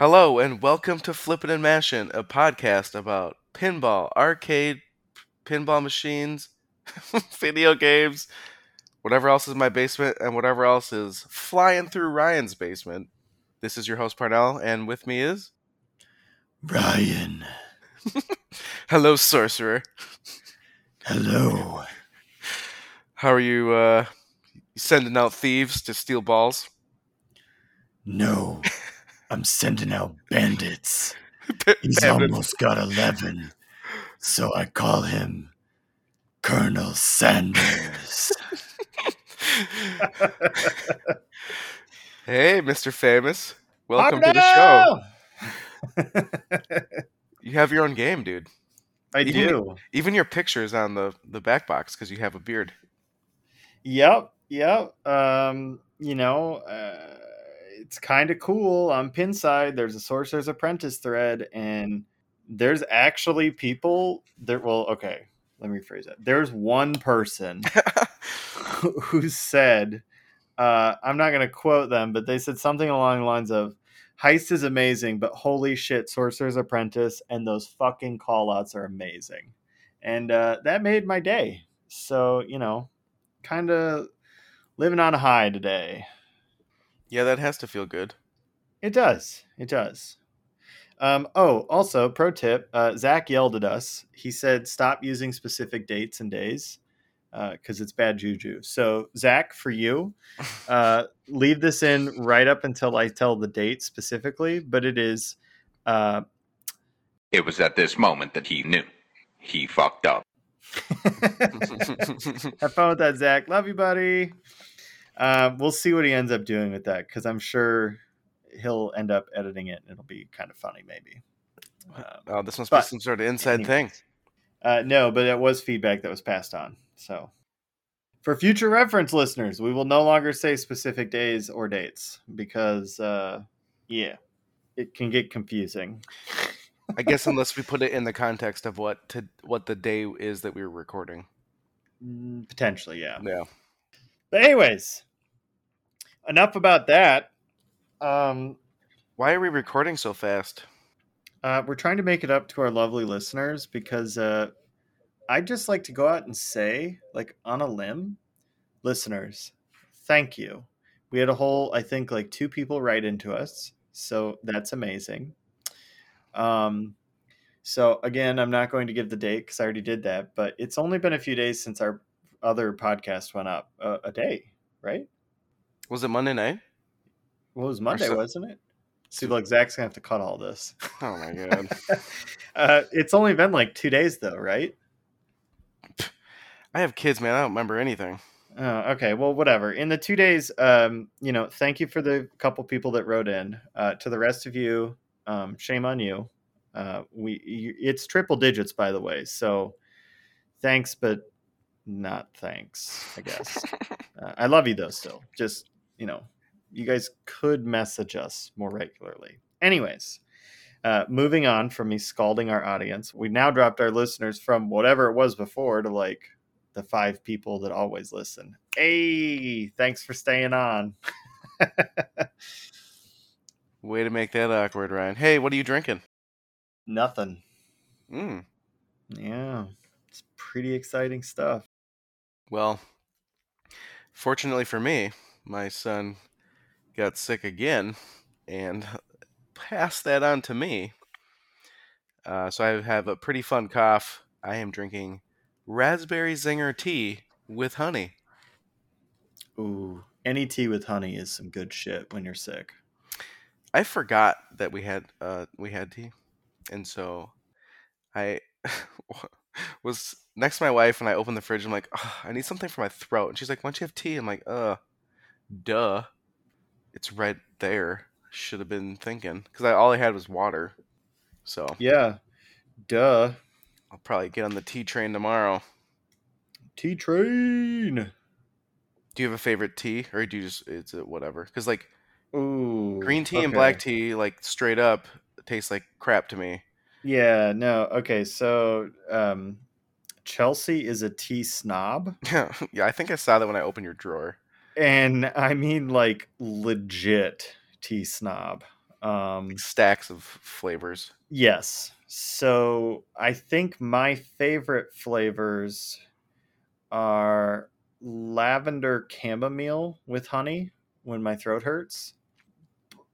Hello and welcome to Flippin' and Mashin', a podcast about pinball, arcade, pinball machines, video games, whatever else is my basement, and whatever else is flying through Ryan's basement. This is your host Parnell, and with me is Ryan. Hello, sorcerer. Hello. How are you? Sending out thieves to steal balls? No. I'm sending out bandits. He's almost got 11. So I call him Colonel Sanders. Hey, Mr. Famous. Welcome to the show. You have your own game, dude. I do. Even your picture is on the back box because you have a beard. Yep. It's kind of cool. On Pinside, there's a Sorcerer's Apprentice thread, and there's actually people there. Well, okay, let me rephrase that. There's one person who said, I'm not going to quote them, but they said something along the lines of, Heist is amazing, but holy shit, Sorcerer's Apprentice and those fucking callouts are amazing. And that made my day. So, kind of living on a high today. Yeah, that has to feel good. It does. Also, pro tip, Zach yelled at us. He said, stop using specific dates and days because it's bad juju. So, Zach, for you, leave this in right up until I tell the date specifically. But it is... It was at this moment that he knew. He fucked up. Have fun with that, Zach. Love you, buddy. We'll see what he ends up doing with that, because I'm sure he'll end up editing it, and it'll be kind of funny, maybe. This must be some sort of inside thing. No, but it was feedback that was passed on. So, for future reference, listeners, we will no longer say specific days or dates, because, it can get confusing. I guess unless we put it in the context of what the day is that we were recording. Potentially, yeah. Yeah. But anyways... Enough about that. Why are we recording so fast? We're trying to make it up to our lovely listeners because I'd just like to go out and say, like on a limb, listeners, thank you. We had a whole, I think, like two people write into us. So that's amazing. So again, I'm not going to give the date because I already did that. But it's only been a few days since our other podcast went up. A day, right? Was it Monday night? Well, it was Monday, wasn't it? See, look, Zach's going to have to cut all this. Oh, my God. It's only been like 2 days, though, right? I have kids, man. I don't remember anything. Oh, okay. Well, whatever. In the 2 days, thank you for the couple people that wrote in. To the rest of you, shame on you. It's triple digits, by the way. So thanks, but not thanks, I guess. I love you, though, still. Just... you guys could message us more regularly. Anyways, moving on from me scalding our audience, we now dropped our listeners from whatever it was before to like the five people that always listen. Hey, thanks for staying on. Way to make that awkward, Ryan. Hey, what are you drinking? Nothing. Yeah, it's pretty exciting stuff. Well, fortunately for me, my son got sick again and passed that on to me. So I have a pretty fun cough. I am drinking raspberry zinger tea with honey. Ooh, any tea with honey is some good shit when you're sick. I forgot that we had tea. And so I was next to my wife and I opened the fridge. I'm like, oh, I need something for my throat. And she's like, why don't you have tea? I'm like, duh, it's right there. Should have been thinking, because all I had was water. So yeah, duh. I'll probably get on the tea train tomorrow. Tea train. Do you have a favorite tea, or do you just it's whatever? Because like, ooh, green tea and black tea, like straight up, tastes like crap to me. Yeah, no, okay, so Chelsea is a tea snob. Yeah, I think I saw that when I opened your drawer. And I mean, like, legit tea snob. Like stacks of flavors. Yes. So I think my favorite flavors are lavender chamomile with honey when my throat hurts.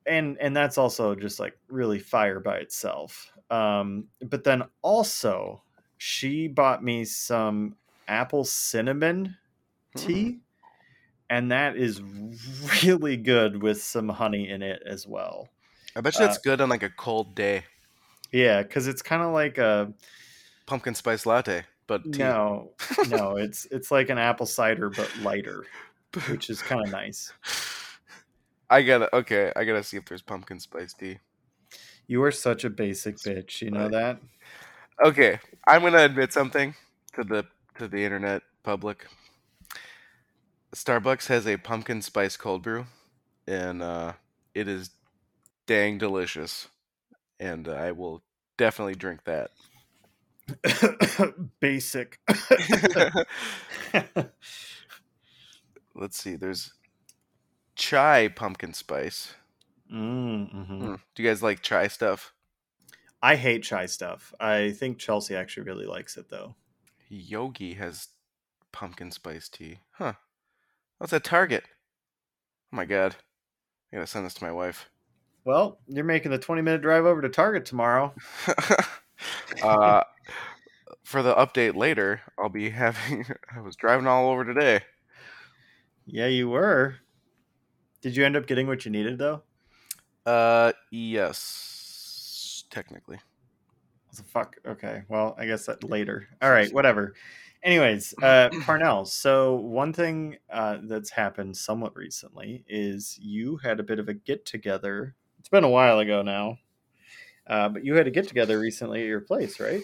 And that's also just like really fire by itself. But then also she bought me some apple cinnamon tea. And that is really good with some honey in it as well. I bet you that's good on like a cold day. Yeah, because it's kind of like a pumpkin spice latte, but tea. No, it's like an apple cider but lighter, which is kind of nice. I gotta see if there's pumpkin spice tea. You are such a basic bitch, you know that? Okay, I'm gonna admit something to the internet public. Starbucks has a pumpkin spice cold brew, and it is dang delicious, and I will definitely drink that. Basic. Let's see. There's chai pumpkin spice. Do you guys like chai stuff? I hate chai stuff. I think Chelsea actually really likes it, though. Yogi has pumpkin spice tea. Huh. That's at Target. Oh my God. I gotta send this to my wife. Well, you're making the 20-minute drive over to Target tomorrow. For the update later, I'll be having... I was driving all over today. Yeah, you were. Did you end up getting what you needed, though? Yes. Technically. What the fuck? Okay, well, I guess that later. All right, whatever. Anyways, Parnell, so one thing that's happened somewhat recently is you had a bit of a get-together. It's been a while ago now, but you had a get together recently at your place, right?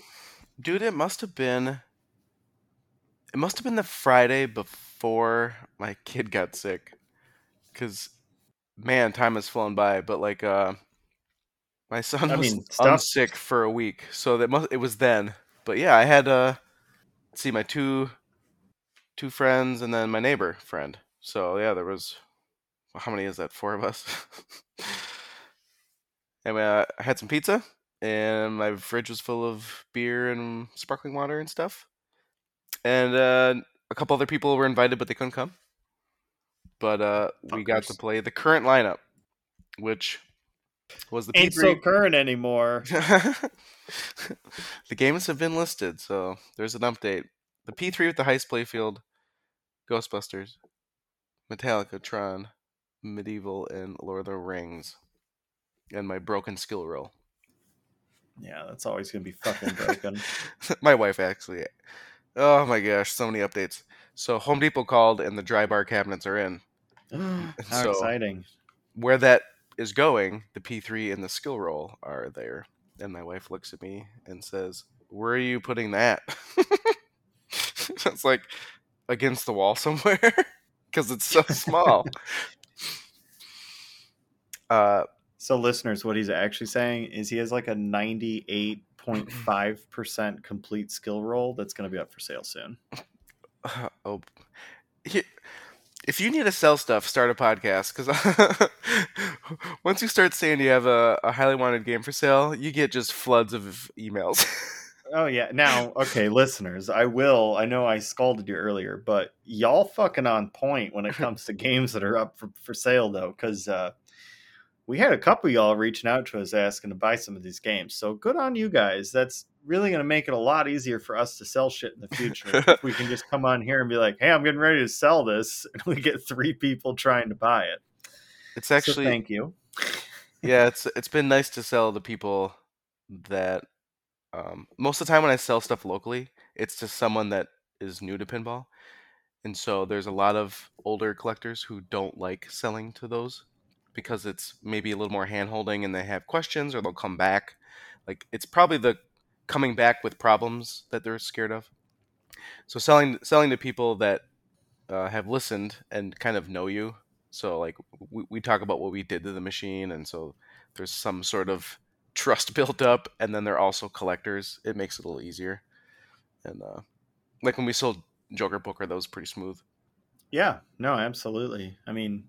Dude, it must have been the Friday before my kid got sick, because man, time has flown by. But like, my son was sick for a week, so it was then. But yeah, I had see my two friends and then my neighbor friend. So yeah, there was how many is that? 4 of us. Anyway, I had some pizza, and my fridge was full of beer and sparkling water and stuff. And a couple other people were invited, but they couldn't come. But we got to play the current lineup, which was the P3. Ain't so current anymore. The games have been listed, so there's an update. The P3 with the Heist Playfield, Ghostbusters, Metallica, Tron, Medieval, and Lord of the Rings. And my broken skill roll. Yeah, that's always going to be fucking broken. My wife, actually. Oh my gosh, so many updates. So Home Depot called and the dry bar cabinets are in. How exciting. Where that is going, the P3 and the skill roll are there. And my wife looks at me and says, "Where are you putting that?" It's like against the wall somewhere because it's so small. So listeners, what he's actually saying is he has like a 98.5% complete skill roll that's going to be up for sale soon. Oh, if you need to sell stuff, start a podcast. Because once you start saying you have a highly wanted game for sale, you get just floods of emails. Oh, yeah. Now, okay, listeners, I know I scolded you earlier, but y'all fucking on point when it comes to games that are up for sale, though, because... we had a couple of y'all reaching out to us asking to buy some of these games. So good on you guys. That's really going to make it a lot easier for us to sell shit in the future. If we can just come on here and be like, "Hey, I'm getting ready to sell this." And we get 3 people trying to buy it. It's actually... So thank you. Yeah, it's been nice to sell to people that... most of the time when I sell stuff locally, it's to someone that is new to pinball. And so there's a lot of older collectors who don't like selling to those, because it's maybe a little more hand-holding and they have questions or they'll come back. Like, it's probably the coming back with problems that they're scared of. So selling to people that have listened and kind of know you. So, like, we talk about what we did to the machine, and so there's some sort of trust built up, and then they're also collectors. It makes it a little easier. And, like, when we sold Joker Booker, that was pretty smooth. Yeah, no, absolutely. I mean...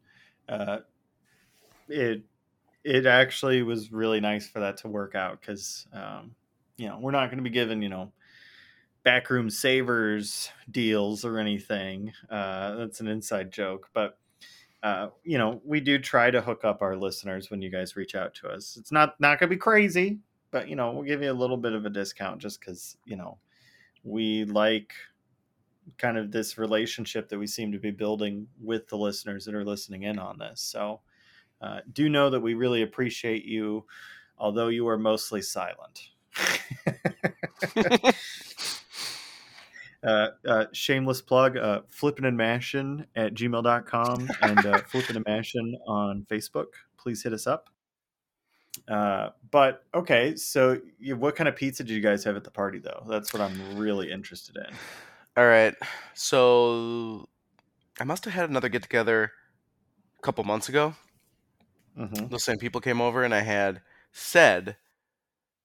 it actually was really nice for that to work out because, you know, we're not going to be given, you know, backroom savers deals or anything. That's an inside joke, but you know, we do try to hook up our listeners when you guys reach out to us. It's not going to be crazy, but you know, we'll give you a little bit of a discount just because, you know, we like kind of this relationship that we seem to be building with the listeners that are listening in on this. So do know that we really appreciate you, although you are mostly silent. Shameless plug, flippin' and mashin' at gmail.com and flippin' and mashin' on Facebook. Please hit us up. But okay, so what kind of pizza did you guys have at the party though? That's what I'm really interested in. All right, so I must have had another get together a couple months ago. Mm-hmm. Those same people came over, and I had said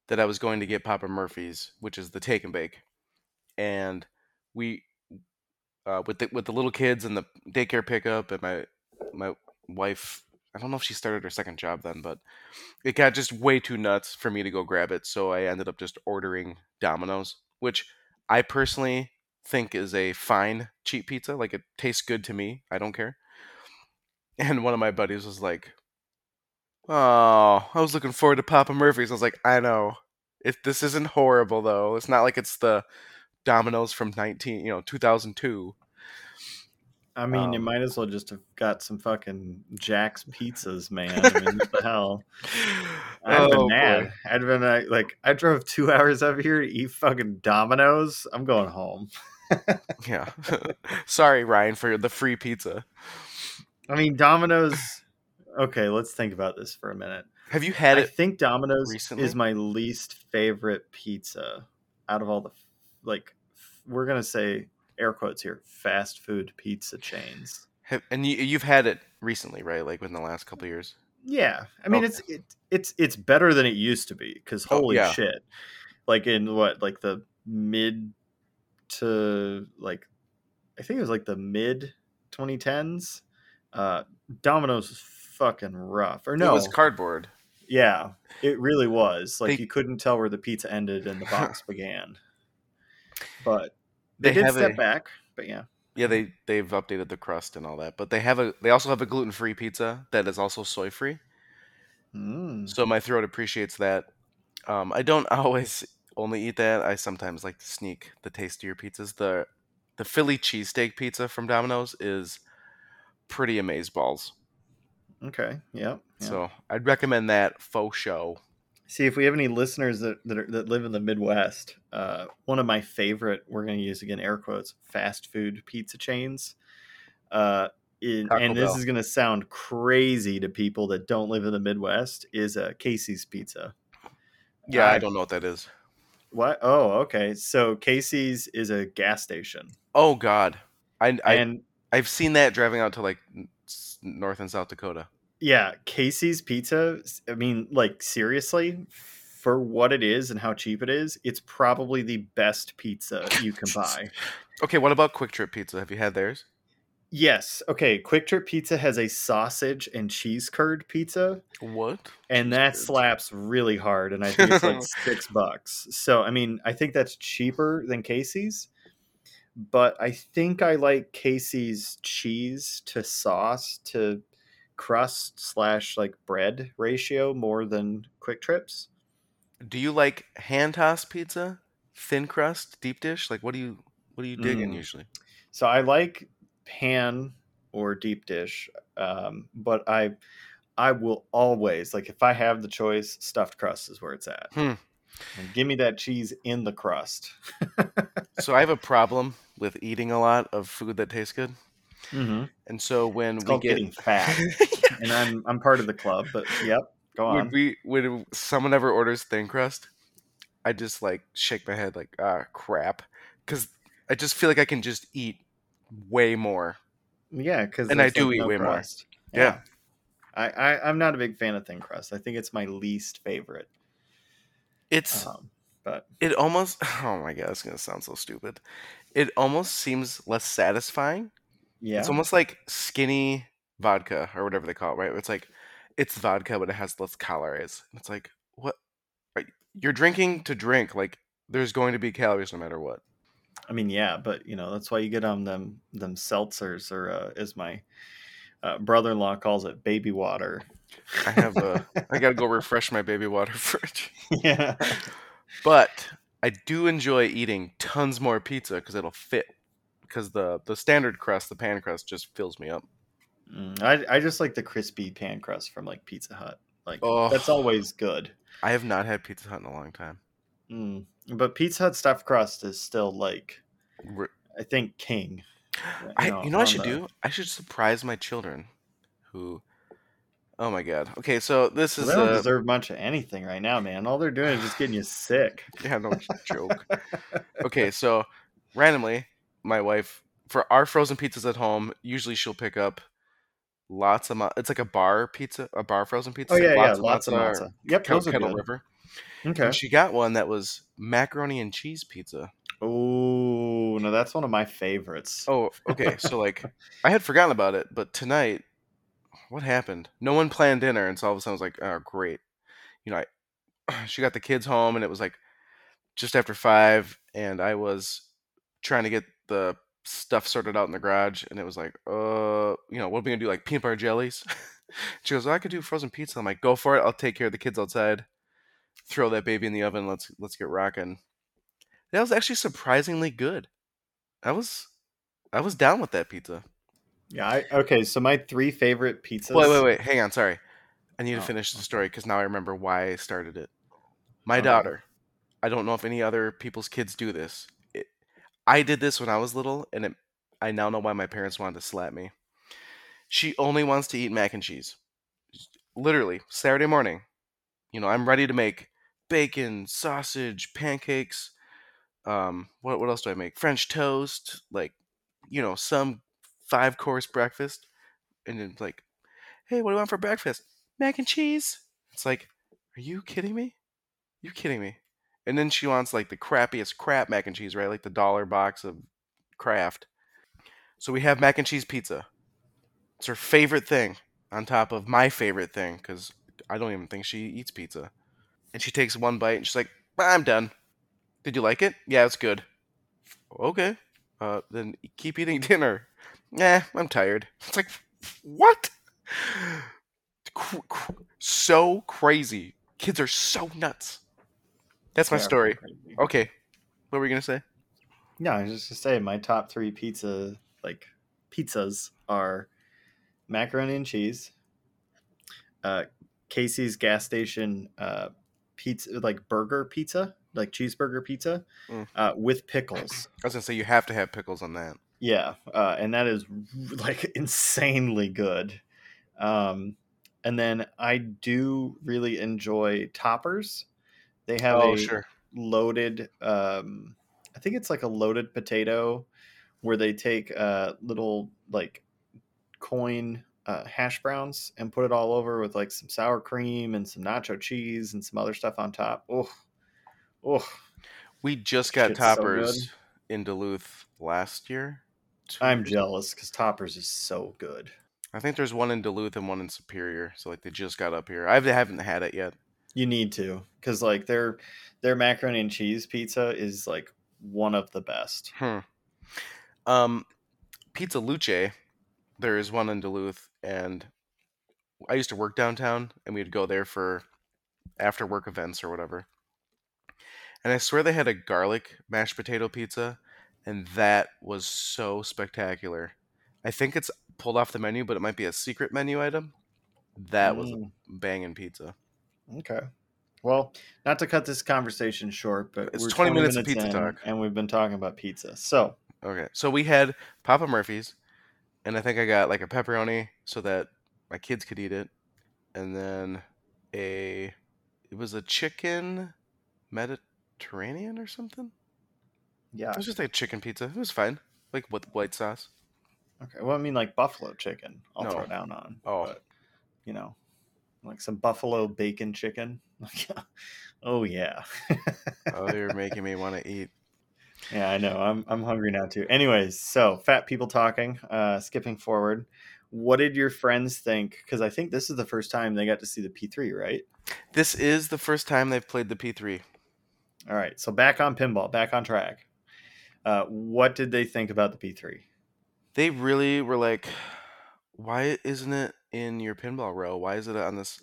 that I was going to get Papa Murphy's, which is the take and bake, and we with the little kids and the daycare pickup, and my wife. I don't know if she started her second job then, but it got just way too nuts for me to go grab it. So I ended up just ordering Domino's, which I personally think is a fine, cheap pizza. Like, it tastes good to me. I don't care. And one of my buddies was like, oh, I was looking forward to Papa Murphy's. I was like, I know. This isn't horrible, though. It's not like it's the Domino's from 2002. I mean, you might as well just have got some fucking Jack's pizzas, man. I mean, what the hell? I'd been mad. Boy. I'd been like, I drove 2 hours over here to eat fucking Domino's. I'm going home. Yeah. Sorry, Ryan, for the free pizza. I mean, Domino's. Okay, let's think about this for a minute. Have you had it? I think Domino's recently is my least favorite pizza out of all the, like, we're going to say, air quotes here, fast food pizza chains. And you've had it recently, right? Like within the last couple of years. Yeah, I mean, it's better than it used to be because holy shit! Like in the mid to I think it was the mid 2010s. Domino's was fucking rough. Or no, it was cardboard. Yeah, it really was. Like you couldn't tell where the pizza ended and the box began. But They did step back, but yeah. Yeah, they've updated the crust and all that. But they also have a gluten-free pizza that is also soy-free. Mm. So my throat appreciates that. I don't always only eat that. I sometimes like to sneak the tastier pizzas. The Philly cheesesteak pizza from Domino's is pretty amazeballs. Okay, yeah. So I'd recommend that for show. See, if we have any listeners that live in the Midwest, one of my favorite, we're going to use again air quotes, fast food pizza chains. This is going to sound crazy to people that don't live in the Midwest, is a Casey's pizza. Yeah, I don't know what that is. What? Oh, okay. So Casey's is a gas station. Oh, God. I've seen that driving out to North and South Dakota. Yeah, Casey's Pizza, I mean, seriously, for what it is and how cheap it is, it's probably the best pizza you can buy. Okay, what about QuikTrip Pizza? Have you had theirs? Yes. Okay, QuikTrip Pizza has a sausage and cheese curd pizza. What? And that slaps really hard, and I think it's $6. So, I mean, I think that's cheaper than Casey's. But I think I like Casey's cheese to sauce to crust / bread ratio more than QuikTrip's. Do you like hand toss pizza, thin crust, deep dish? Like what do you dig in usually? So I like pan or deep dish, but I will always, if I have the choice, stuffed crust is where it's at. And give me that cheese in the crust. So I have a problem with eating a lot of food that tastes good. Mm-hmm. And so when we getting fat, and I'm part of the club, but yep, go on. When someone ever orders thin crust, I just shake my head crap, because I just feel like I can just eat way more. Yeah, and I do eat way more. Yeah. I'm not a big fan of thin crust. I think it's my least favorite. It's but it almost, oh my god, it's gonna sound so stupid. It almost seems less satisfying. Yeah. It's almost like skinny vodka or whatever they call it, right? It's like it's vodka, but it has less calories. And it's like, what? You're drinking to drink. Like, there's going to be calories no matter what. I mean, yeah, but, you know, that's why you get on them seltzers, or as my brother-in-law calls it, baby water. I got to go refresh my baby water fridge. Yeah. But I do enjoy eating tons more pizza because it'll fit. Because the standard crust, the pan crust, just fills me up. I just like the crispy pan crust from, like, Pizza Hut. Like, that's always good. I have not had Pizza Hut in a long time. But Pizza Hut stuffed crust is still, like, I think king. I should surprise my children who... Oh, my God. Okay, so this is... They don't deserve much of anything right now, man. All they're doing is just getting you sick. Yeah, no joke. Okay, so randomly, my wife, for our frozen pizzas at home, usually she'll pick up lots of... It's like a bar frozen pizza. Oh, yeah, lots of matzo. Yep, those are Kettle good. River. Okay. And she got one that was macaroni and cheese pizza. Oh, no, that's one of my favorites. Oh, okay. So, like, I had forgotten about it, but tonight... What happened? No one planned dinner, and so all of a sudden I was like, oh, great. You know, she got the kids home, and it was like just after 5, and I was trying to get the stuff sorted out in the garage, and it was like, you know, what are we going to do, like peanut butter jellies? She goes, I could do frozen pizza. I'm like, go for it. I'll take care of the kids outside. Throw that baby in the oven. Let's get rocking. That was actually surprisingly good. I was down with that pizza. Yeah, okay, so my 3 favorite pizzas... Wait, hang on, sorry. I need to finish the story, because now I remember why I started it. My daughter, I don't know if any other people's kids do this. I did this when I was little, and I now know why my parents wanted to slap me. She only wants to eat mac and cheese. Literally, Saturday morning, you know, I'm ready to make bacon, sausage, pancakes, what else do I make? French toast, like, you know, some... 5-course breakfast, and then like, hey, what do you want for breakfast? Mac and cheese. It's like, are you kidding me? And then she wants like the crappiest crap mac and cheese, right? Like the dollar box of Kraft. So we have mac and cheese pizza. It's her favorite thing on top of my favorite thing, because I don't even think she eats pizza. And she takes one bite and she's like, I'm done. Did you like it? Yeah, it's good. Okay. Then keep eating dinner. Nah, I'm tired. It's like, what? So crazy. Kids are so nuts. That's my story. Crazy. Okay. What were you going to say? No, I was just going to say my top 3 pizzas are macaroni and cheese, Casey's gas station pizza, like burger pizza, like cheeseburger pizza, with pickles. I was going to say you have to have pickles on that. Yeah, and that is like insanely good. And then I do really enjoy Toppers. They have loaded, I think it's like a loaded potato where they take little like coin hash browns and put it all over with like some sour cream and some nacho cheese and some other stuff on top. Oh, we just got Toppers in Duluth last year. I'm jealous because Toppers is so good. I think there's one in Duluth and one in Superior. So like they just got up here. I haven't had it yet. You need to, because like their macaroni and cheese pizza is like one of the best. Pizza Luce. There is one in Duluth, and I used to work downtown, and we'd go there for after work events or whatever. And I swear they had a garlic mashed potato pizza, and that was so spectacular. I think it's pulled off the menu, but it might be a secret menu item. That was a banging pizza. Okay. Well, not to cut this conversation short, but it's 20 minutes of pizza talk. And we've been talking about pizza. So, okay. So we had Papa Murphy's, and I think I got like a pepperoni so that my kids could eat it. And then it was a chicken Mediterranean or something. Yeah, it was just like chicken pizza. It was fine, like with white sauce. Okay, well, I mean, like buffalo chicken. Throw down on. But, you know, like some buffalo bacon chicken. Oh yeah. Oh, you're making me want to eat. Yeah, I know. I'm hungry now too. Anyways, so fat people talking. Skipping forward, What did your friends think? Because I think this is the first time they got to see the P3, right? This is the first time they've played the P3. All right, so back on pinball, back on track. What did they think about the P3? They really were like, why isn't it in your pinball row? Why is it on this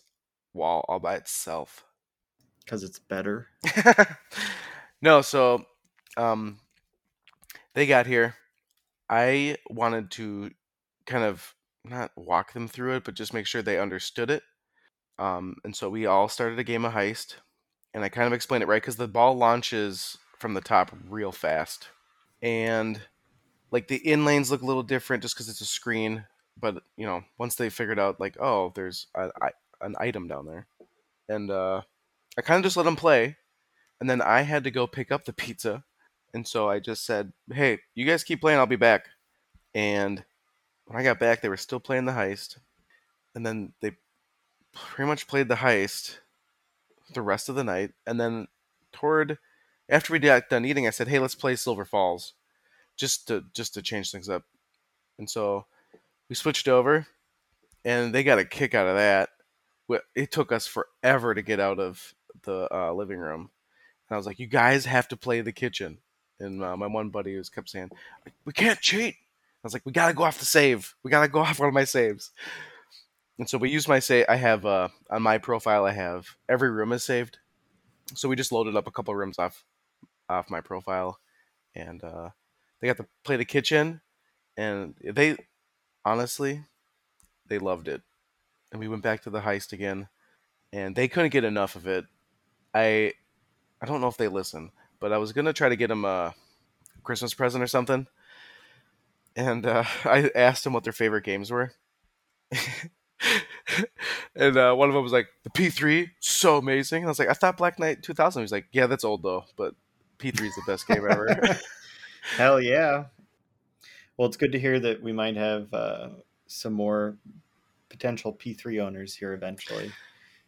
wall all by itself? Because it's better. No, so they got here. I wanted to kind of not walk them through it, but just make sure they understood it. And so we all started a game of Heist. And I kind of explained it right because the ball launches from the top real fast. And like the in lanes look a little different just because it's a screen. But, you know, once they figured out like, oh, there's an item down there. And I kind of just let them play. And then I had to go pick up the pizza. And so I just said, hey, you guys keep playing. I'll be back. And when I got back, they were still playing the Heist. And then they pretty much played the Heist the rest of the night. And then after we got done eating, I said, hey, let's play Silver Falls just to change things up. And so we switched over and they got a kick out of that. It took us forever to get out of the living room. And I was like, you guys have to play the kitchen. And my one buddy was kept saying, we can't cheat. I was like, we got to go off the save. We got to go off one of my saves. And so we use my save. I have on my profile, I have every room is saved. So we just loaded up a couple of rooms off my profile, and they got to play the kitchen, and they honestly they loved it. And we went back to the Heist again, and they couldn't get enough of it. I don't know if they listen, but I was gonna try to get them a Christmas present or something, and I asked them what their favorite games were. And one of them was like, the P3, so amazing. And I was like, I thought Black Knight 2000. He was like, yeah, that's old though, but P3 is the best game ever. Hell yeah. Well, it's good to hear that we might have some more potential P3 owners here eventually.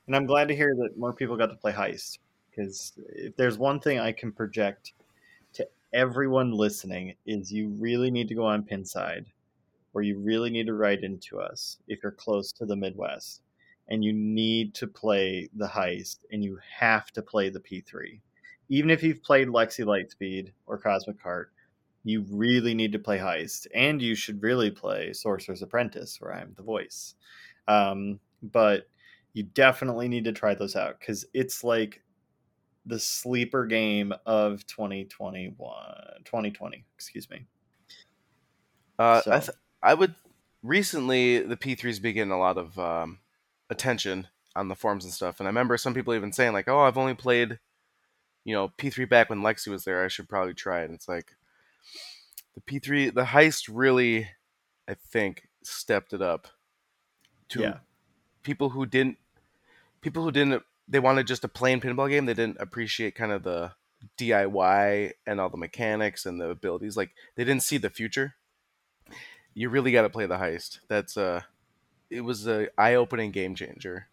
And I'm glad to hear that more people got to play Heist, because if there's one thing I can project to everyone listening is you really need to go on Pinside, where you really need to write into us if you're close to the Midwest and you need to play the Heist and you have to play the P3. Even if you've played Lexi Lightspeed or Cosmic Heart, you really need to play Heist, and you should really play Sorcerer's Apprentice, where I'm the voice. But you definitely need to try those out, because it's like the sleeper game of 2020, excuse me. So. Recently, the P3's been getting a lot of attention on the forums and stuff. And I remember some people even saying like, oh, I've only played, you know, P3 back when Lexi was there. I should probably try it. And it's like the P3, the Heist really, I think, stepped it up to people who didn't, they wanted just a plain pinball game. They didn't appreciate kind of the DIY and all the mechanics and the abilities. Like they didn't see the future. You really got to play the Heist. It was an eye-opening game changer.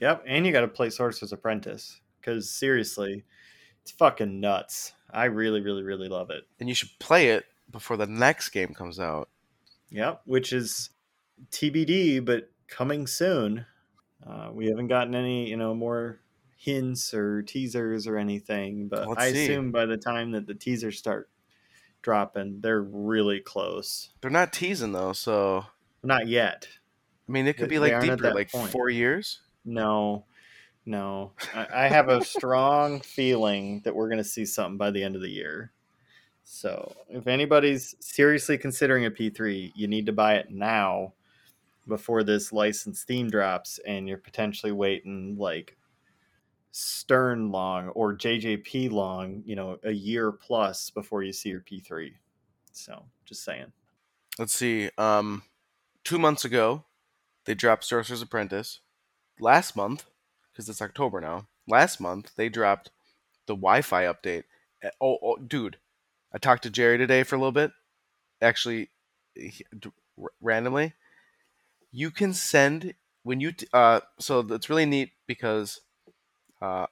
Yep, and you got to play Sorcerer's Apprentice, because seriously, it's fucking nuts. I really, really, really love it. And you should play it before the next game comes out. Yep, which is TBD, but coming soon. We haven't gotten any, more hints or teasers or anything, but assume by the time that the teasers start dropping, they're really close. They're not teasing though, so not yet. I mean, it could be like deeper, like point. 4 years. No, I have a strong feeling that we're going to see something by the end of the year. So if anybody's seriously considering a P3, you need to buy it now before this licensed theme drops, and you're potentially waiting like Stern long or JJP long, a year plus before you see your P3. So just saying. Let's see. 2 months ago, they dropped Sorcerer's Apprentice. Last month, because it's October now, they dropped the Wi-Fi update. Oh, dude. I talked to Jerry today for a little bit. Actually, randomly. You can send when you... so that's really neat, because...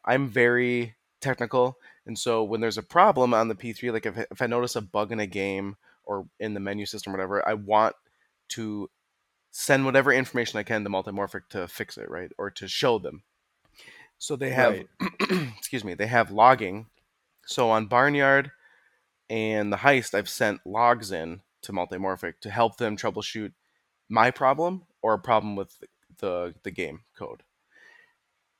I'm very technical, and so when there's a problem on the P3, like if I notice a bug in a game or in the menu system or whatever, I want to send whatever information I can to Multimorphic to fix it, right? Or to show them. So they have, excuse me, they have logging. So on Barnyard and the Heist, I've sent logs in to Multimorphic to help them troubleshoot my problem or a problem with the game code.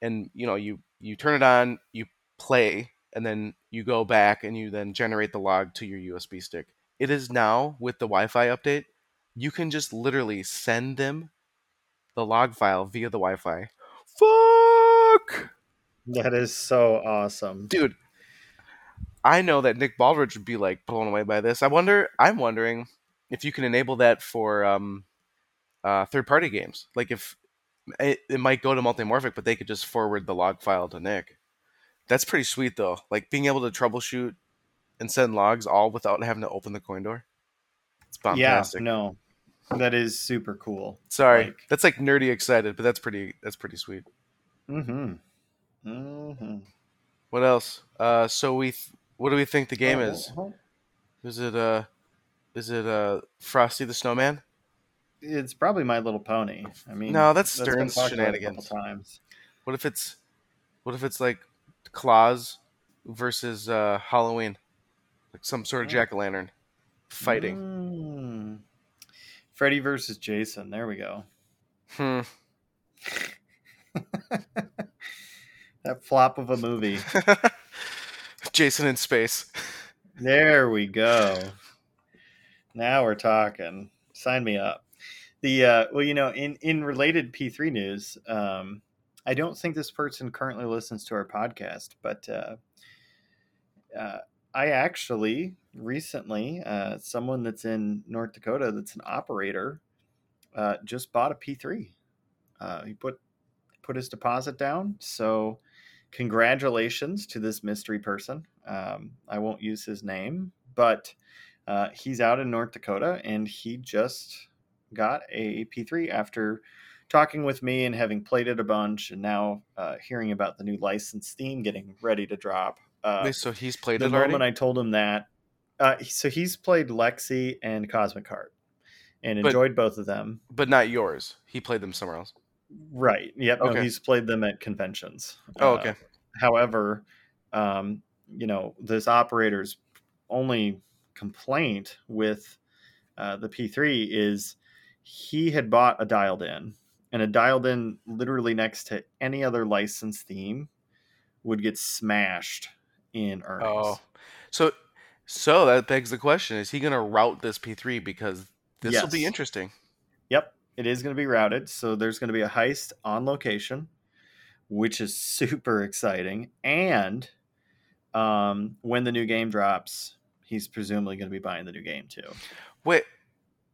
And, you know, you turn it on, you play, and then you go back and you then generate the log to your USB stick. It is now, with the Wi-Fi update, you can just literally send them the log file via the Wi-Fi. Fuck! That is so awesome. Dude, I know that Nick Baldridge would be, like, blown away by this. I'm wondering if you can enable that for third-party games. Like, if it might go to Multimorphic, but they could just forward the log file to Nick. That's pretty sweet, though. Like, being able to troubleshoot and send logs all without having to open the coin door. It's bombastic. Yeah, no. That is super cool. Sorry. Like, that's, like, nerdy excited, but that's pretty sweet. Mm-hmm. Mm-hmm. What else? What do we think the game is? Is it Frosty the Snowman? It's probably My Little Pony. I mean, no, that's Stern's shenanigans. Times. What if it's like Claus versus Halloween, like some sort of jack-o'-lantern fighting? Freddy versus Jason. There we go. That flop of a movie. Jason in space. There we go. Now we're talking. Sign me up. In related P3 news, I don't think this person currently listens to our podcast, but I actually recently, someone that's in North Dakota that's an operator, just bought a P3. He put his deposit down, so congratulations to this mystery person. I won't use his name, but he's out in North Dakota, and he just got a P3 after talking with me and having played it a bunch, and now hearing about the new license theme getting ready to drop. Wait, so he's played it already? The moment I told him that. So he's played Lexi and Cosmic Heart and enjoyed both of them. But not yours. He played them somewhere else. Right. Yep. Okay. No, he's played them at conventions. Oh, okay. However, this operator's only complaint with the P3 is he had bought a Dialed In, and a Dialed In literally next to any other license theme would get smashed in earnings. Oh, so that begs the question: is he going to route this P3? Because this will be interesting. Yep. It is going to be routed, so there's going to be a heist on location, which is super exciting. And when the new game drops, he's presumably going to be buying the new game, too. Wait,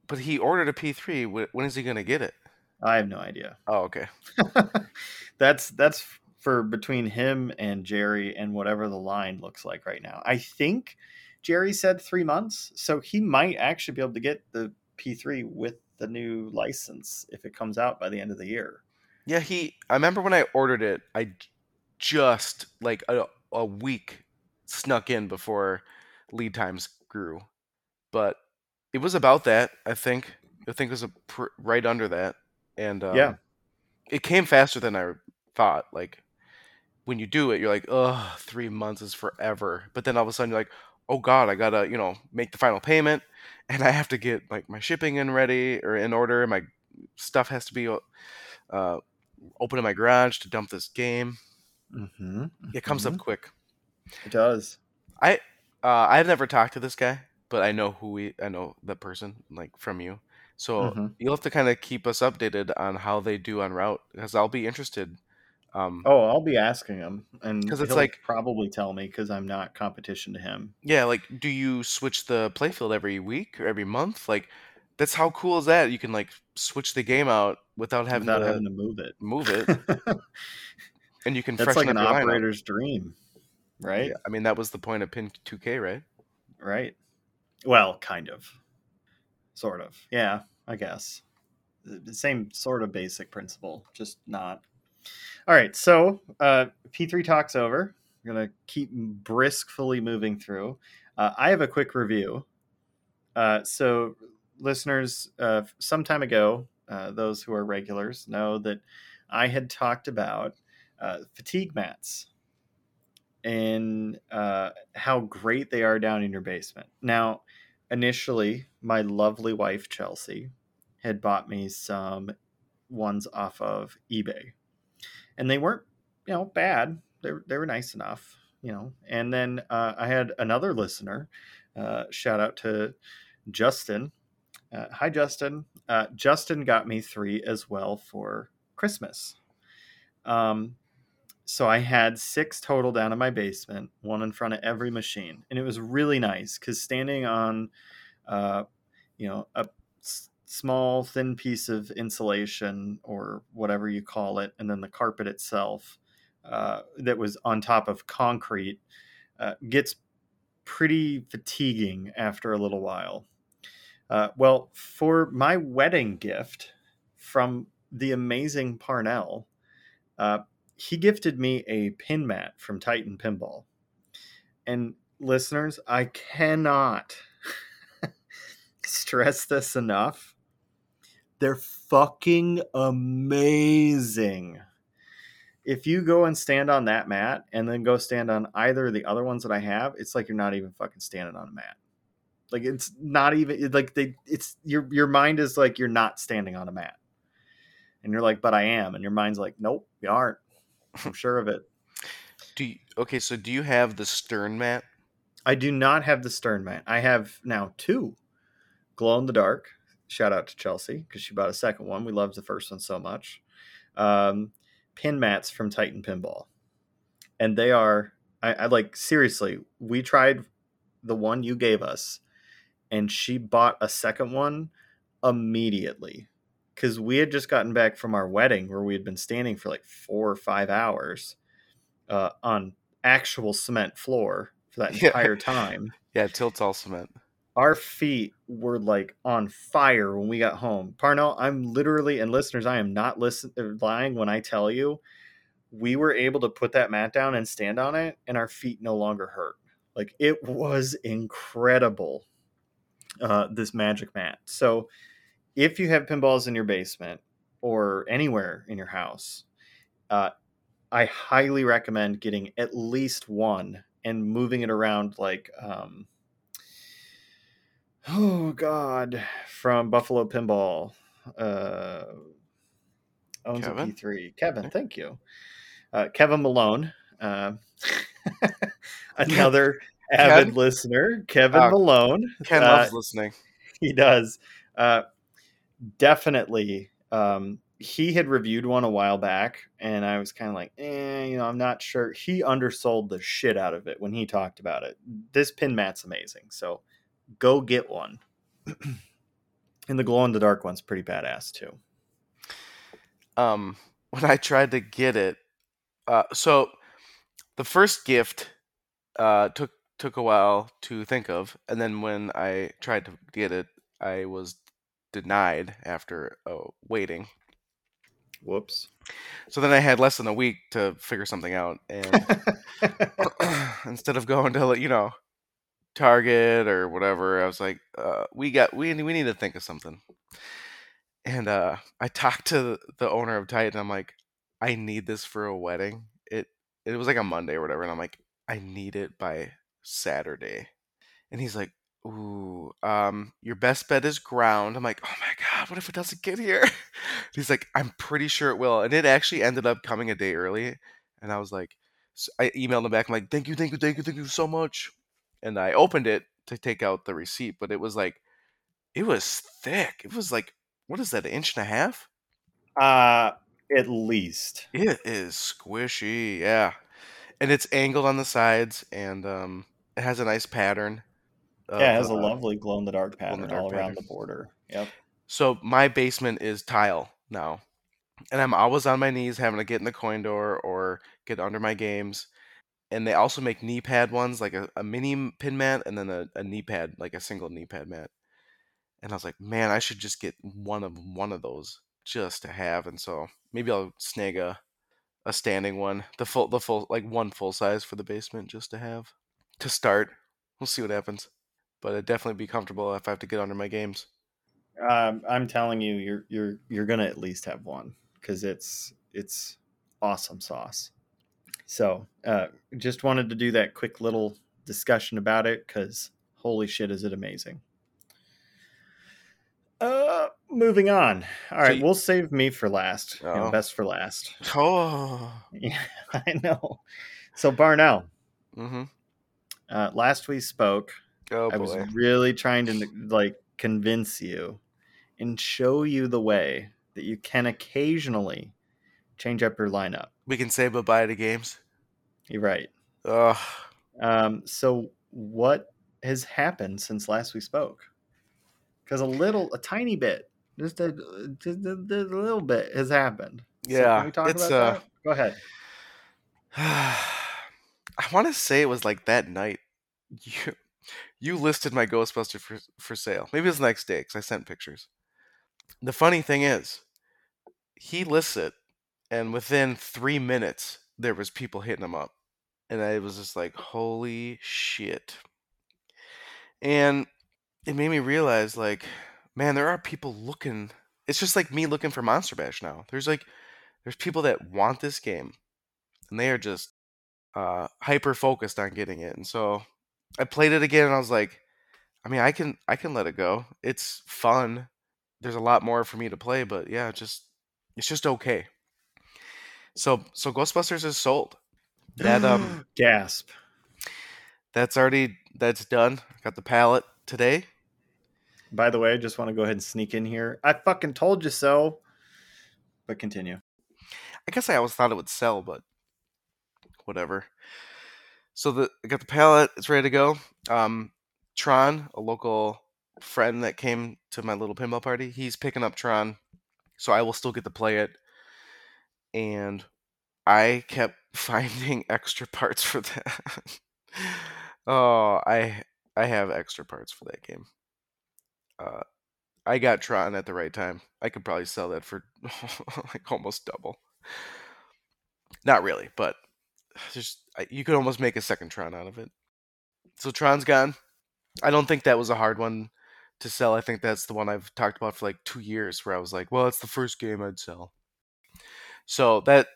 but he ordered a P3. When is he going to get it? I have no idea. Oh, okay. That's for between him and Jerry and whatever the line looks like right now. I think Jerry said 3 months, so he might actually be able to get the P3 with the new license if it comes out by the end of the year. Yeah, I remember when I ordered it, I just like a week snuck in before lead times grew, but it was about that. I think it was right under that, and it came faster than I thought. Like, when you do it, you're like, 3 months is forever, but then all of a sudden you're like, oh God, I gotta, make the final payment, and I have to get like my shipping in order. My stuff has to be open in my garage to dump this game. Mm-hmm. It comes up quick. It does. I've never talked to this guy, but I know the person, like, from you. So you'll have to kind of keep us updated on how they do en route, because I'll be interested. I'll be asking him, and he'll probably tell me, because I'm not competition to him. Yeah, like, do you switch the playfield every week or every month? Like, that's how cool is that? You can like switch the game out without having to move it, and you can. That's like an operator's dream, right? Yeah, I mean, that was the point of Pin 2K, right? Right. Well, kind of, sort of. Yeah, I guess the same sort of basic principle, just not. All right, so P3 talk's over. I'm going to keep briskly moving through. I have a quick review. So, listeners, some time ago, those who are regulars know that I had talked about fatigue mats and how great they are down in your basement. Now, initially, my lovely wife, Chelsea, had bought me some ones off of eBay, and they weren't, you know, bad. They were nice enough, you know. And then I had another listener, shout out to Justin. Hi, Justin. Justin got me three as well for Christmas. So I had six total down in my basement, one in front of every machine. And it was really nice because standing on, a small, thin piece of insulation or whatever you call it, and then the carpet itself that was on top of concrete gets pretty fatiguing after a little while. Well, for my wedding gift from the amazing Parnell, he gifted me a pin mat from Titan Pinball. And listeners, I cannot stress this enough. They're fucking amazing. If you go and stand on that mat and then go stand on either of the other ones that I have, it's like you're not even fucking standing on a mat. Like, it's not even like your mind is like, you're not standing on a mat, and you're like, but I am. And your mind's like, nope, you aren't. I'm sure of it. Okay. So do you have the Stern mat? I do not have the Stern mat. I have now two glow in the dark. Shout out to Chelsea, 'cause she bought a second one. We loved the first one so much. Pin mats from Titan Pinball. And they are, I like, seriously, we tried the one you gave us, and she bought a second one immediately because we had just gotten back from our wedding where we had been standing for like 4 or 5 hours on actual cement floor for that entire time. Yeah, tilt's all cement. Our feet were like on fire when we got home. Parnell, I'm literally, and listeners, I am not lying when I tell you, we were able to put that mat down and stand on it, and our feet no longer hurt. Like, it was incredible, this magic mat. So if you have pinballs in your basement or anywhere in your house, I highly recommend getting at least one and moving it around like, from Buffalo Pinball, owns a P3. Kevin, thank you. Kevin Malone. Another avid listener, Kevin Malone. Ken loves listening. He does. Definitely. He had reviewed one a while back, and I was kind of like, I'm not sure. He undersold the shit out of it when he talked about it. This pin mat's amazing. So go get one. And the glow in the dark one's pretty badass too. When I tried to get it, so the first gift took a while to think of, and then when I tried to get it, I was denied after waiting. Whoops. So then I had less than a week to figure something out, and instead of going to Target or whatever, I was like, we need to think of something. And I talked to the owner of Titan. I'm like, I need this for a wedding. It was like a Monday or whatever, and I'm like, I need it by Saturday. And he's like, ooh, your best bet is ground. I'm like, oh my God, what if it doesn't get here? And he's like, I'm pretty sure it will. And it actually ended up coming a day early. And I was like, so I emailed him back. I'm like, thank you so much. And I opened it to take out the receipt, but it was like, it was thick. It was like, what is that, an inch and a half? At least. It is squishy, yeah. And it's angled on the sides, and it has a nice pattern. It has a lovely glow-in-the-dark pattern all around the border. Yep. So my basement is tile now, and I'm always on my knees having to get in the coin door or get under my games. And they also make knee pad ones, like a mini pin mat and then a knee pad, like a single knee pad mat. And I was like, man, I should just get one of those just to have. And so maybe I'll snag a standing one, the full like one full size for the basement, just to have to start. We'll see what happens, but it'd definitely be comfortable if I have to get under my games. I'm telling you, you're gonna at least have one because it's awesome sauce. So just wanted to do that quick little discussion about it because holy shit, is it amazing. Moving on. All right, we'll save me for last. Oh. You know, best for last. Oh, yeah, I know. So Parnell, mm-hmm. Last we spoke, I was really trying to like convince you and show you the way that you can occasionally change up your lineup. We can say goodbye to games. You're right. Ugh. So what has happened since last we spoke? Because a tiny bit, just a little bit has happened. Yeah. So can we talk about that? Go ahead. I want to say it was like that night. You listed my Ghostbuster for sale. Maybe it was the next day because I sent pictures. The funny thing is, he lists it, and within 3 minutes, there was people hitting him up. And I was just like, holy shit. And it made me realize, like, man, there are people looking. It's just like me looking for Monster Bash now. There's people that want this game, and they are just hyper-focused on getting it. And so I played it again, and I was like, I mean, I can let it go. It's fun. There's a lot more for me to play, but yeah, it's just okay. So Ghostbusters is sold. That gasp. That's done. Got the palette today. By the way, I just want to go ahead and sneak in here. I fucking told you so. But continue. I guess I always thought it would sell, but whatever. So I got the palette. It's ready to go. Tron, a local friend that came to my little pinball party, he's picking up Tron. So I will still get to play it. And I kept finding extra parts for that. Oh, I have extra parts for that game. I got Tron at the right time. I could probably sell that for like almost double. Not really, but just you could almost make a second Tron out of it. So Tron's gone. I don't think that was a hard one to sell. I think that's the one I've talked about for like 2 years where I was like, well, it's the first game I'd sell. So that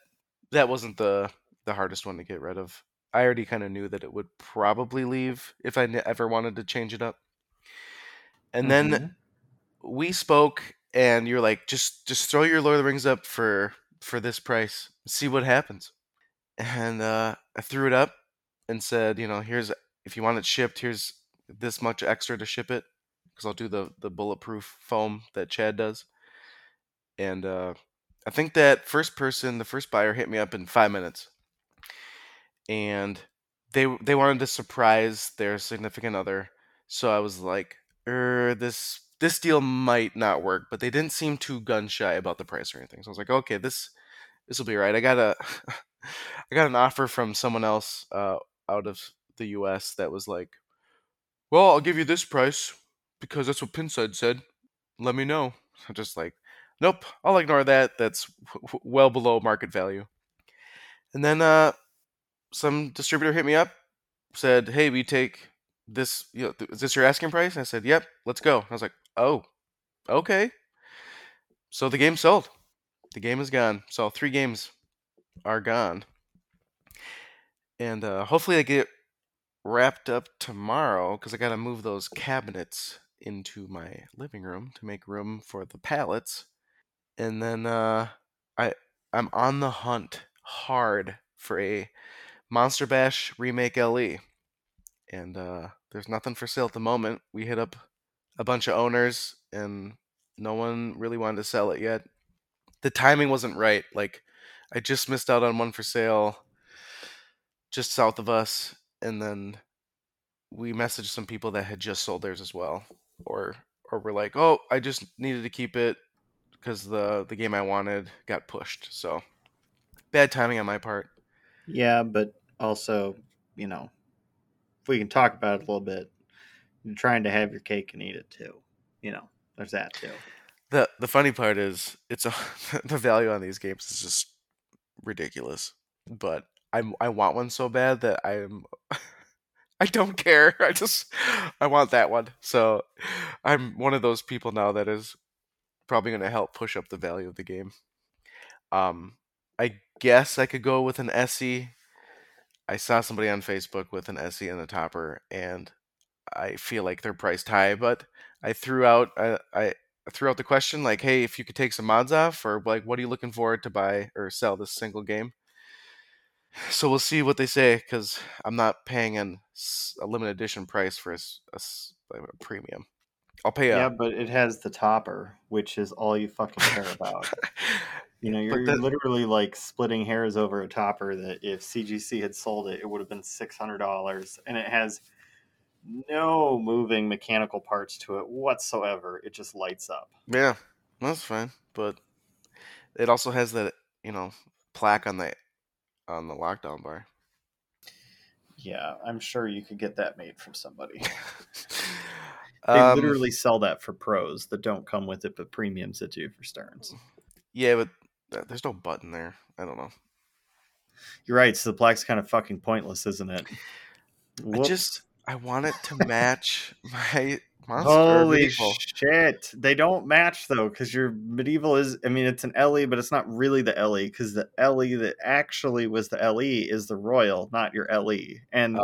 wasn't the hardest one to get rid of. I already kind of knew that it would probably leave if I ever wanted to change it up. And mm-hmm. Then we spoke and you're like, just throw your Lord of the Rings up for this price. See what happens. And I threw it up and said, you know, here's, if you want it shipped, here's this much extra to ship it. Because I'll do the bulletproof foam that Chad does. And I think that the first buyer hit me up in 5 minutes. And they wanted to surprise their significant other. So I was like, this deal might not work. But they didn't seem too gun shy about the price or anything. So I was like, okay, this will be right. I got an offer from someone else out of the U.S. that was like, well, I'll give you this price because that's what Pinside said. Let me know. I'm just like, nope, I'll ignore that. That's well below market value. And then some distributor hit me up, said, hey, we take this. You know, is this your asking price? And I said, yep, let's go. And I was like, oh, okay. So the game sold. The game is gone. So 3 games are gone, and hopefully I get wrapped up tomorrow because I gotta move those cabinets into my living room to make room for the pallets. And then I'm on the hunt hard for a Monster Bash remake LE, and there's nothing for sale at the moment. We hit up a bunch of owners, and no one really wanted to sell it yet. The timing wasn't right. Like, I just missed out on one for sale just south of us. And then we messaged some people that had just sold theirs as well. Or were like, oh, I just needed to keep it because the game I wanted got pushed. So bad timing on my part. Yeah, but also, you know, if we can talk about it a little bit, you're trying to have your cake and eat it too. You know, there's that too. The funny part is the value on these games is just ridiculous, but I want one so bad that I'm I don't care. I want that one. So I'm one of those people now that is probably going to help push up the value of the game. I guess I could go with an SE. I saw somebody on Facebook with an SE and a Topper, and I feel like they're priced high, but I threw out the question, like, hey, if you could take some mods off, or like, what are you looking for to buy or sell this single game? So we'll see what they say, because I'm not paying a limited edition price for a premium. I'll pay yeah, but it has the Topper, which is all you fucking care about. You know, you're literally like splitting hairs over a Topper that if CGC had sold it, it would have been $600, and it has no moving mechanical parts to it whatsoever. It just lights up. Yeah, that's fine. But it also has that, you know, plaque on the lockdown bar. Yeah, I'm sure you could get that made from somebody. They literally sell that for pros that don't come with it, but premiums that do for Sterns. Yeah, but there's no button there. I don't know. You're right. So the plaque's kind of fucking pointless, isn't it? Whoops. I want it to match my monster. Holy medieval. Shit. They don't match, though, because your medieval is, I mean, it's an LE, but it's not really the LE, because the LE that actually was the LE is the Royal, not your LE. And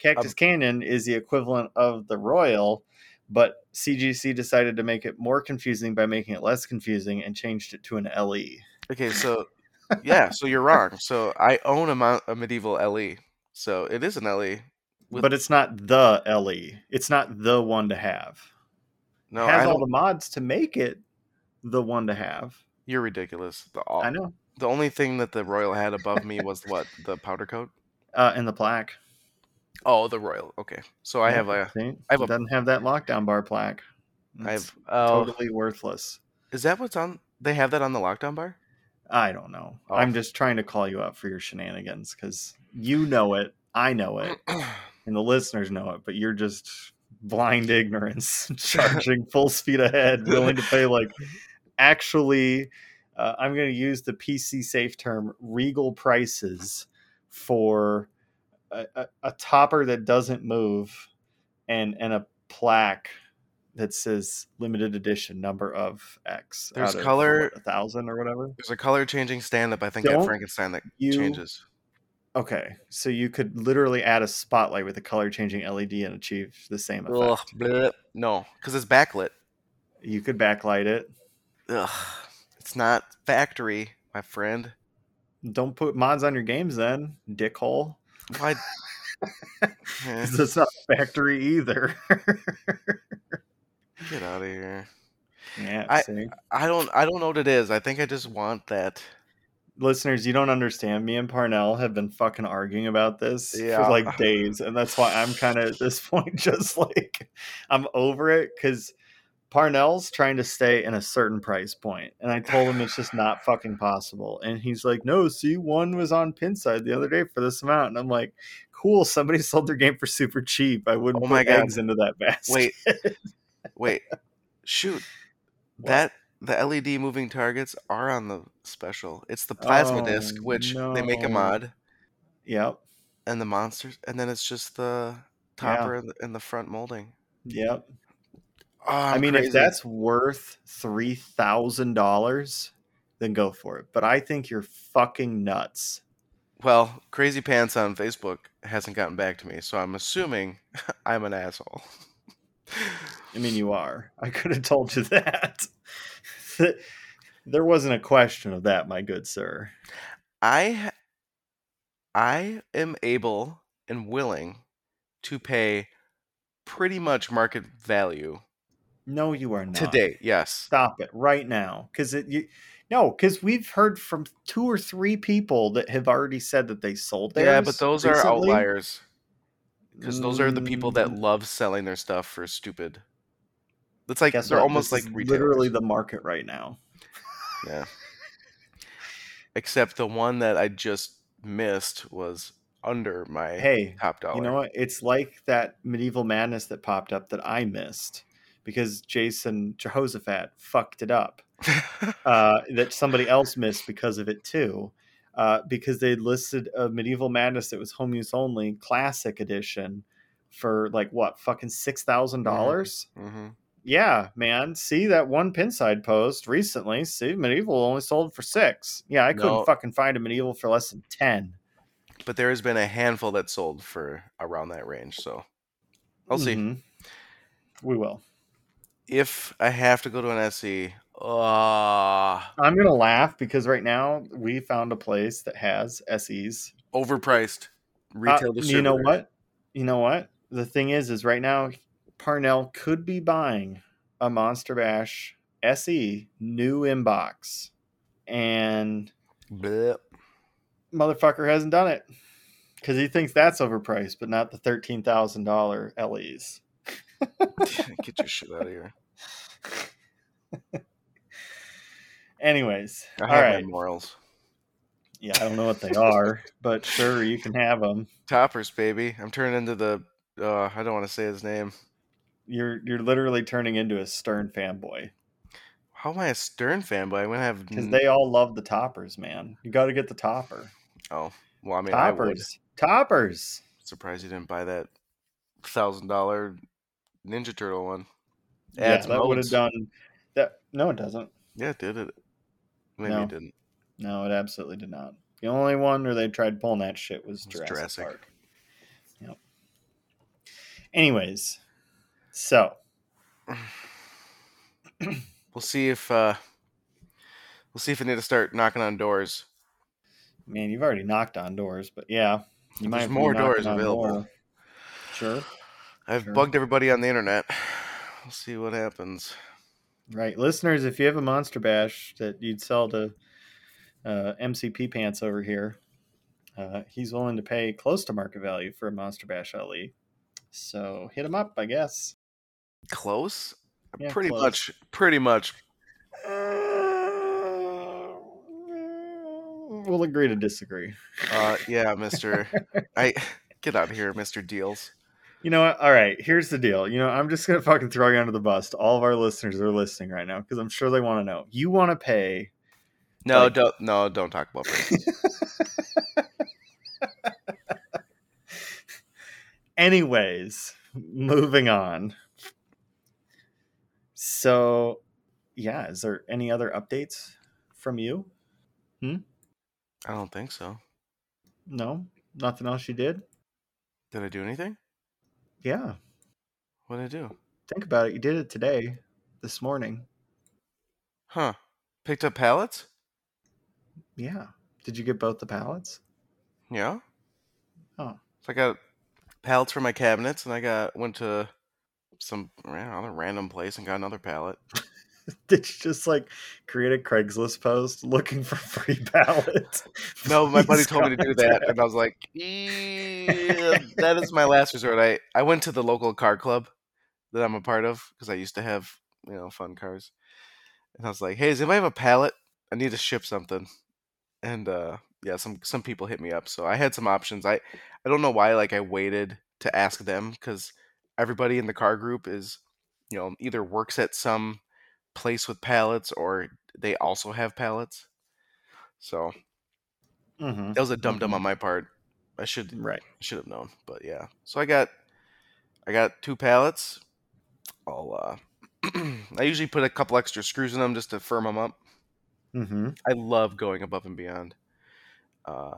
Cactus Canyon is the equivalent of the Royal, but CGC decided to make it more confusing by making it less confusing and changed it to an LE. Okay, so, yeah, so you're wrong. So I own a medieval LE, so it is an LE. But it's not the LE. It's not the one to have. No, it has all the mods to make it the one to have. You're ridiculous. I know. The only thing that the Royal had above me was what? The powder coat? And the plaque. Oh, the Royal. Okay. So I have a... It doesn't have that lockdown bar plaque. It's totally worthless. Is that what's on... They have that on the lockdown bar? I don't know. Oh. I'm just trying to call you out for your shenanigans, because you know it. I know it. And the listeners know it, but you're just blind ignorance, charging full speed ahead, willing to pay like actually, I'm going to use the PC safe term, regal prices for a Topper that doesn't move and a plaque that says limited edition number of X. There's color 1,000 or whatever. There's a color changing stand up. I think at Frankenstein that changes. Okay, so you could literally add a spotlight with a color-changing LED and achieve the same effect. Ugh, no, because it's backlit. You could backlight it. Ugh, it's not factory, my friend. Don't put mods on your games then, dickhole. Why? Because it's not factory either. Get out of here. Yeah, I don't know what it is. I think I just want that. Listeners, you don't understand. Me and Parnell have been fucking arguing about this for like days, and that's why I'm kind of at this point just like I'm over it, because Parnell's trying to stay in a certain price point, and I told him it's just not fucking possible, and he's like, no, see, one was on Pinside the other day for this amount, and I'm like, cool, somebody sold their game for super cheap. I wouldn't put eggs into that basket. Wait, shoot. What? The LED moving targets are on the special. It's the plasma disc, which they make a mod. Yep. And the monsters. And then it's just the Topper and the front molding. Yep. Oh, I mean, crazy. If that's worth $3,000, then go for it. But I think you're fucking nuts. Well, Crazy Pants on Facebook hasn't gotten back to me, so I'm assuming I'm an asshole. I mean, you are. I could have told you that. There wasn't a question of that, my good sir. I am able and willing to pay pretty much market value. No, you are not. Today, yes. Stop it right now. Because we've heard from 2 or 3 people that have already said that they sold theirs. Yeah, but those recently. Are outliers. Because those are the people that love selling their stuff for stupid. It's like they're almost like retailers. Literally the market right now. Yeah. Except the one that I just missed was under my top dollar. You know what? It's like that Medieval Madness that popped up that I missed because Jason Jehoshaphat fucked it up. That somebody else missed because of it too. Because they listed a Medieval Madness that was home use only, classic edition, for like what, fucking $6,000? Mm-hmm. Yeah, man. See that one Pinside post recently. See, Medieval only sold for $6,000. Yeah, I couldn't fucking find a Medieval for less than $10,000. But there has been a handful that sold for around that range. So I'll see. We will. If I have to go to an SE, I'm going to laugh because right now we found a place that has SEs. Overpriced. Retail distributor. You know what? The thing is right now Parnell could be buying a Monster Bash SE new inbox. And bleh. Motherfucker hasn't done it because he thinks that's overpriced, but not the $13,000 LEs. Get your shit out of here. Anyways, I have my morals. Yeah, I don't know what they are, but sure, you can have them. Toppers, baby. I'm turning into the. I don't want to say his name. You're literally turning into a Stern fanboy. How am I a Stern fanboy? I'm gonna have because they all love the Toppers, man. You got to get the Topper. Oh well, I mean, Toppers. Surprised you didn't buy that $1,000 Ninja Turtle one. Adds that would have done that. No, it doesn't. Yeah, it did. It maybe it didn't. No, it absolutely did not. The only one where they tried pulling that shit was Jurassic Park. Yep. Anyways, so we'll see if I need to start knocking on doors. Man, you've already knocked on doors, but yeah, you might have more doors available. Sure. I've bugged everybody on the internet. We'll see what happens. Right. Listeners, if you have a Monster Bash that you'd sell to MCP Pants over here, he's willing to pay close to market value for a Monster Bash LE. So hit him up, I guess. Close? Yeah, pretty much. We'll agree to disagree. Yeah, Mr. Get out of here, Mr. Deals. You know what? All right, here's the deal. You know, I'm just going to fucking throw you under the bus to all of our listeners that are listening right now because I'm sure they want to know. You want to pay... No, like... don't talk about prices. Anyways, moving on. So, yeah, is there any other updates from you? I don't think so. No? Nothing else you did? Did I do anything? Yeah. What did I do? Think about it. You did it today, this morning. Huh. Picked up pallets? Yeah. Did you get both the pallets? Yeah. Oh. So I got pallets for my cabinets, and I went to some other random place and got another pallet. Did you just create a Craigslist post looking for free pallets? No, my buddy told me to do that. And I was like, that is my last resort. I went to the local car club that I'm a part of because I used to have, fun cars. And I was like, hey, does anybody have a pallet? I need to ship something. And some people hit me up. So I had some options. I don't know why I waited to ask them because everybody in the car group is, either works at some place with pallets or they also have pallets, so that was a dum-dum on my part. I should have known, but yeah, so I got two pallets. I'll I usually put a couple extra screws in them just to firm them up. I love going above and beyond. I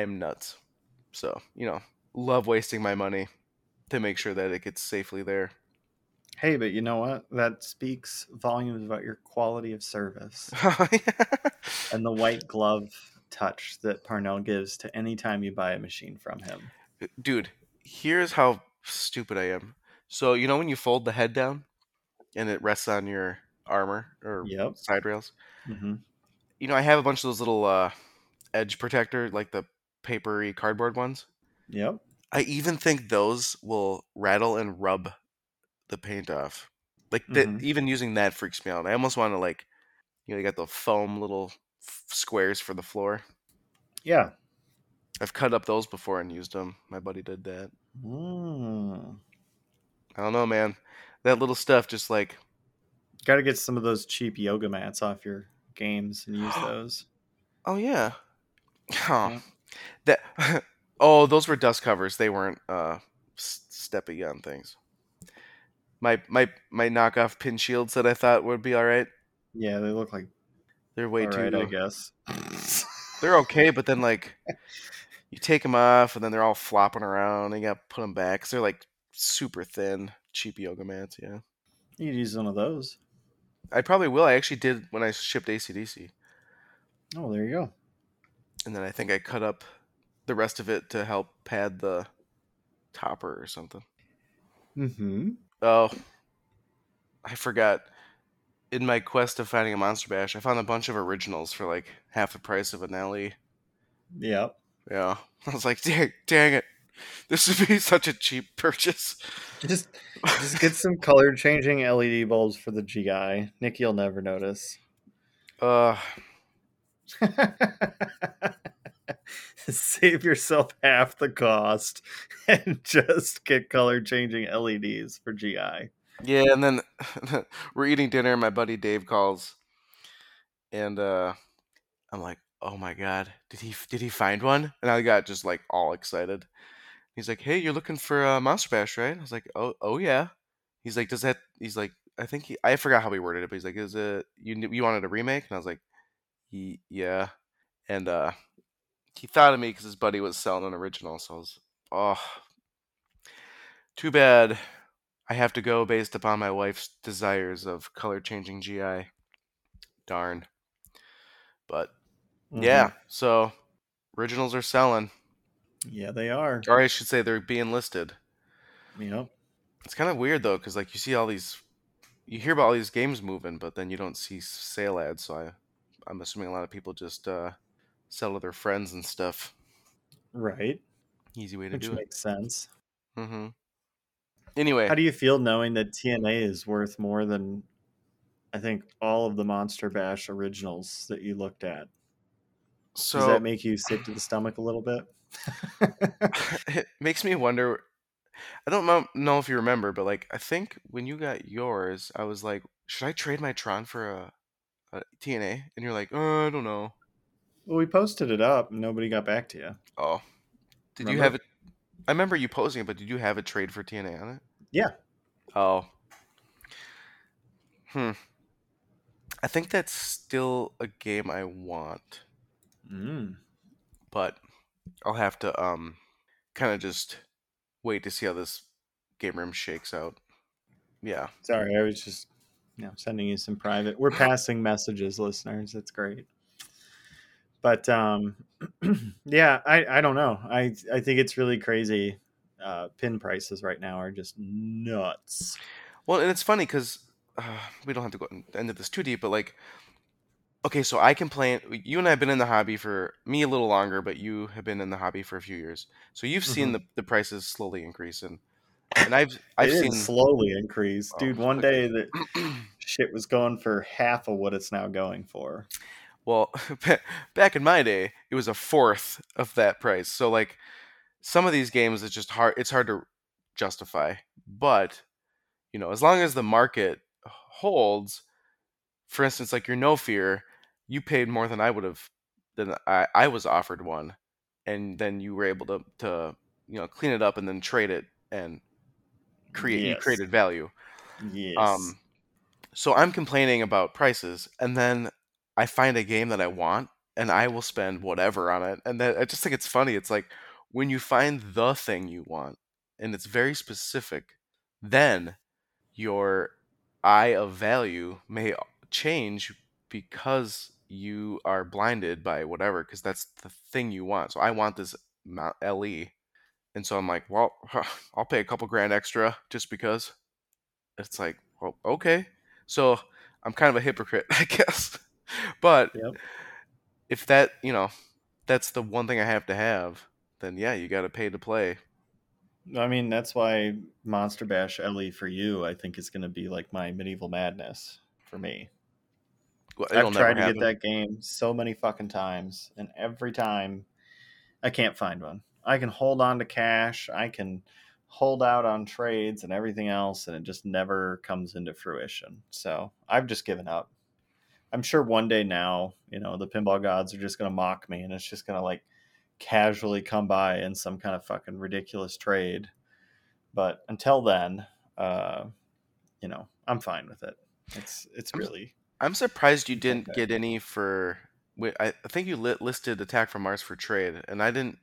am nuts, so love wasting my money to make sure that it gets safely there. Hey, but you know what? That speaks volumes about your quality of service. And the white glove touch that Parnell gives to any time you buy a machine from him. Dude, here's how stupid I am. So, when you fold the head down and it rests on your armor or side rails? I have a bunch of those little edge protector, like the papery cardboard ones. Yep. I even think those will rattle and rub the paint off, even using that freaks me out. I almost want to you got the foam little squares for the floor. Yeah, I've cut up those before and used them. My buddy did that. I don't know, man. That little stuff just got to get some of those cheap yoga mats off your games and use those. Oh yeah. Oh, yeah. That. Oh, those were dust covers. They weren't stepping on things. My knockoff pin shields that I thought would be all right. Yeah, they look like they're way too. Right, I guess they're okay, but then like you take them off and then they're all flopping around. And you got to put them back because they're like super thin, cheap yoga mats. Yeah, you could use one of those. I probably will. I actually did when I shipped AC/DC. Oh, there you go. And then I think I cut up the rest of it to help pad the topper or something. Mm-hmm. Oh, I forgot. In my quest of finding a Monster Bash, I found a bunch of originals for like half the price of an LE. Yeah. Yeah. I was like, dang it. This would be such a cheap purchase. Just get some color changing LED bulbs for the GI. Nick, you'll never notice. Save yourself half the cost and just get color changing LEDs for GI. Yeah, and then we're eating dinner and my buddy Dave calls and I'm like, oh my god, did he find one? And I got just like all excited. He's like, hey, you're looking for a Monster Bash, right? I was like, oh yeah. He's like, does that? He's like, I think I forgot how he worded it, but he's like, is it you wanted a remake? And I was like, yeah. And he thought of me because his buddy was selling an original. So I was, too bad. I have to go based upon my wife's desires of color changing GI. Darn. But yeah, so originals are selling. Yeah, they are. Or I should say they're being listed. Yeah. It's kind of weird, though, because like you see all these... You hear about all these games moving, but then you don't see sale ads, so I'm assuming a lot of people just sell to their friends and stuff. Right. Easy way to do it. Which makes sense. Mm-hmm. Anyway. How do you feel knowing that TNA is worth more than, I think, all of the Monster Bash originals that you looked at? So, does that make you sick to the stomach a little bit? It makes me wonder. I don't know if you remember, but like I think when you got yours, I was like, should I trade my Tron for a TNA? And you're like, oh, I don't know. Well, we posted it up and nobody got back to you. Oh. Did you have it? I remember you posting it, but did you have a trade for TNA on it? Yeah. Oh. I think that's still a game I want. But I'll have to kind of just wait to see how this game room shakes out. Yeah. Sorry, I was just sending you some private. We're passing messages, listeners. It's great. But yeah, I don't know. I think it's really crazy. Pin prices right now are just nuts. Well, and it's funny because we don't have to go into this too deep, but like, okay, so I complain. You and I have been in the hobby for me a little longer, but you have been in the hobby for a few years. So you've seen the prices slowly increase, and I've seen slowly increase, dude. One day that shit was going for half of what it's now going for. Well, back in my day, it was a fourth of that price. So like some of these games, it's just hard. It's hard to justify, but you know, as long as the market holds. For instance, like your No Fear, you paid more than I would have, than I was offered one, and then you were able to clean it up and then trade it and create you created value. Yes. So I'm complaining about prices, and then I find a game that I want, and I will spend whatever on it, and then I just think it's funny. It's like when you find the thing you want, and it's very specific, then your eye of value may change because you are blinded by whatever, because that's the thing you want. So I want this LE, and so I'm like, well, I'll pay a couple grand extra just because. It's like, well, okay, so I'm kind of a hypocrite, I guess. But if that that's the one thing I have to have, then yeah, you got to pay to play. I mean, that's why Monster Bash LE for you, I think, is going to be like my Medieval Madness for me. Well, I've tried to get that game so many fucking times, and every time I can't find one. I can hold on to cash, I can hold out on trades and everything else, and it just never comes into fruition. So I've just given up. I'm sure one day now, the pinball gods are just going to mock me, and it's just going to like casually come by in some kind of fucking ridiculous trade But until then, you know, I'm fine with it. It's really. I'm surprised you didn't get any for. I think you listed Attack from Mars for trade, and I didn't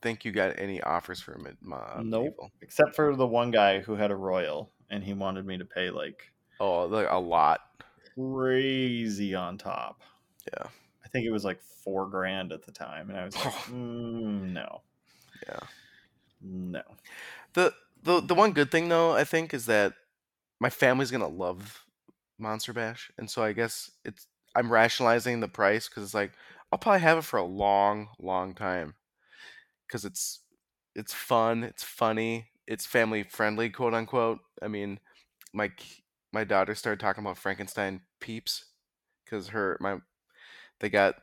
think you got any offers for Medieval. Nope, except for the one guy who had a Royal, and he wanted me to pay like a lot, crazy on top. Yeah, I think it was like $4,000 at the time, and I was like, no, yeah, no. The one good thing though, I think, is that my family's gonna love Monster Bash, and so I guess I'm rationalizing the price because it's like I'll probably have it for a long, long time because it's fun, it's funny, it's family friendly, quote unquote. I mean, my daughter started talking about Frankenstein Peeps because they got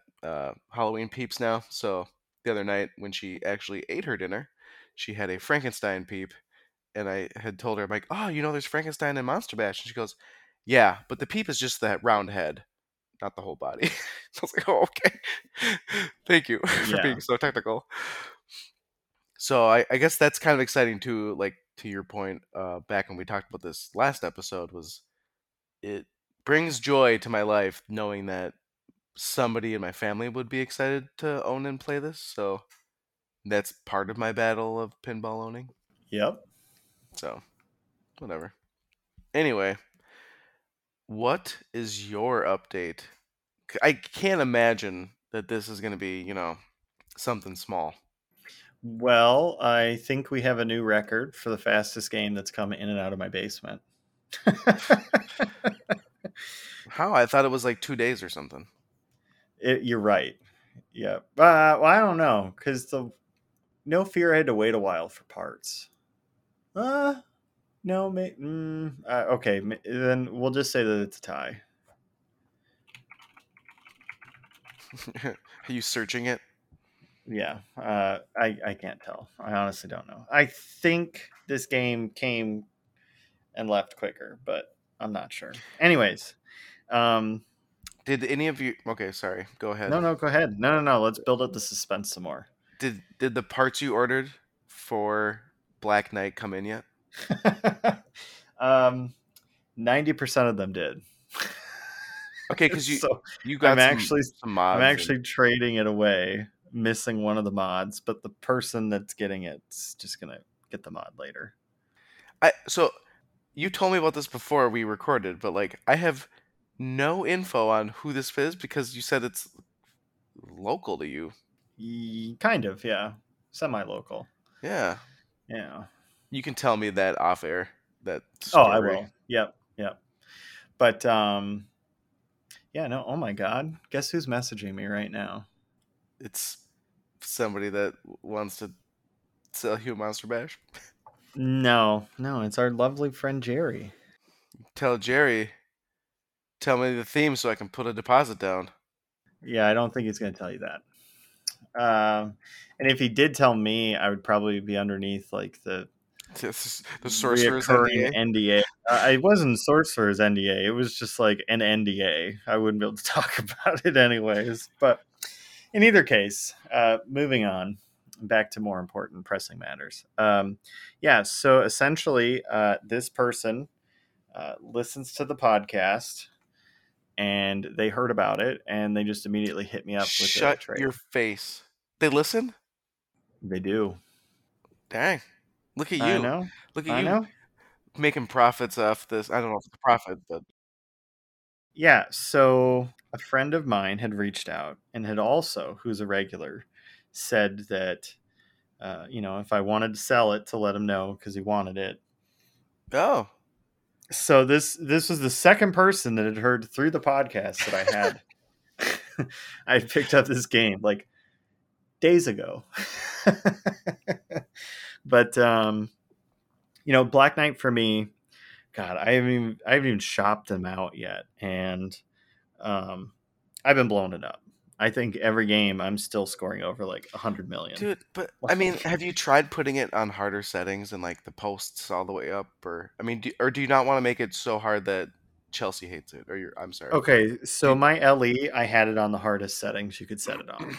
Halloween Peeps now. So the other night when she actually ate her dinner, she had a Frankenstein Peep, and I had told her, I'm like, oh, you know, there's Frankenstein in Monster Bash, and she goes, yeah, but the Peep is just that round head, not the whole body. I was like, oh, okay. Thank you for being so technical. So I guess that's kind of exciting too. Like, to your point, back when we talked about this last episode, was it brings joy to my life knowing that somebody in my family would be excited to own and play this. So that's part of my battle of pinball owning. Yep. So whatever. Anyway, what is your update? I can't imagine that this is going to be, you know, something small. Well, I think we have a new record for the fastest game that's come in and out of my basement. How? I thought it was like 2 days or something. You're right. Yeah. Well, I don't know, because No Fear I had to wait a while for parts. No, okay, then we'll just say that it's a tie. Are you searching it? Yeah, I can't tell. I honestly don't know. I think this game came and left quicker, but I'm not sure. Anyways, did any of you... Okay, sorry, go ahead. No, go ahead. No, let's build up the suspense some more. Did the parts you ordered for Black Knight come in yet? 90% of them did. Okay, because you got some mods. I'm actually trading it away, missing one of the mods, but the person that's getting it's just gonna get the mod later. So you told me about this before we recorded, but like I have no info on who this is because you said it's local to you. Kind of, yeah, semi-local. Yeah. You can tell me that off air. That story. Oh, I will. Yep. But yeah, no. Oh my God! Guess who's messaging me right now? It's somebody that wants to sell you a Monster Bash. No, it's our lovely friend Jerry. Tell Jerry. Tell me the theme so I can put a deposit down. Yeah, I don't think he's going to tell you that. And if he did tell me, I would probably be underneath like the sorcerer's NDA. It wasn't sorcerer's NDA. It was just like an NDA. I wouldn't be able to talk about it anyways. But in either case, moving on back to more important pressing matters. So essentially, this person listens to the podcast and they heard about it and they just immediately hit me up with Shut your face. They listen? They do. Dang. Look at you. I know. Look at you making profits off this. I don't know if it's a profit, but. Yeah. So a friend of mine had reached out and had also, who's a regular, said that, you know, if I wanted to sell it to let him know because he wanted it. Oh. So this was the second person that had heard through the podcast that I picked up this game like days ago. But, you know, Black Knight for me, God, I haven't even shopped them out yet. And I've been blowing it up. I think every game I'm still scoring over like 100 million. Dude, but I mean, have you tried putting it on harder settings and like the posts all the way up? Or I mean, do you not want to make it so hard that Chelsea hates it? Or I'm sorry. Okay, so my LE, I had it on the hardest settings you could set it on.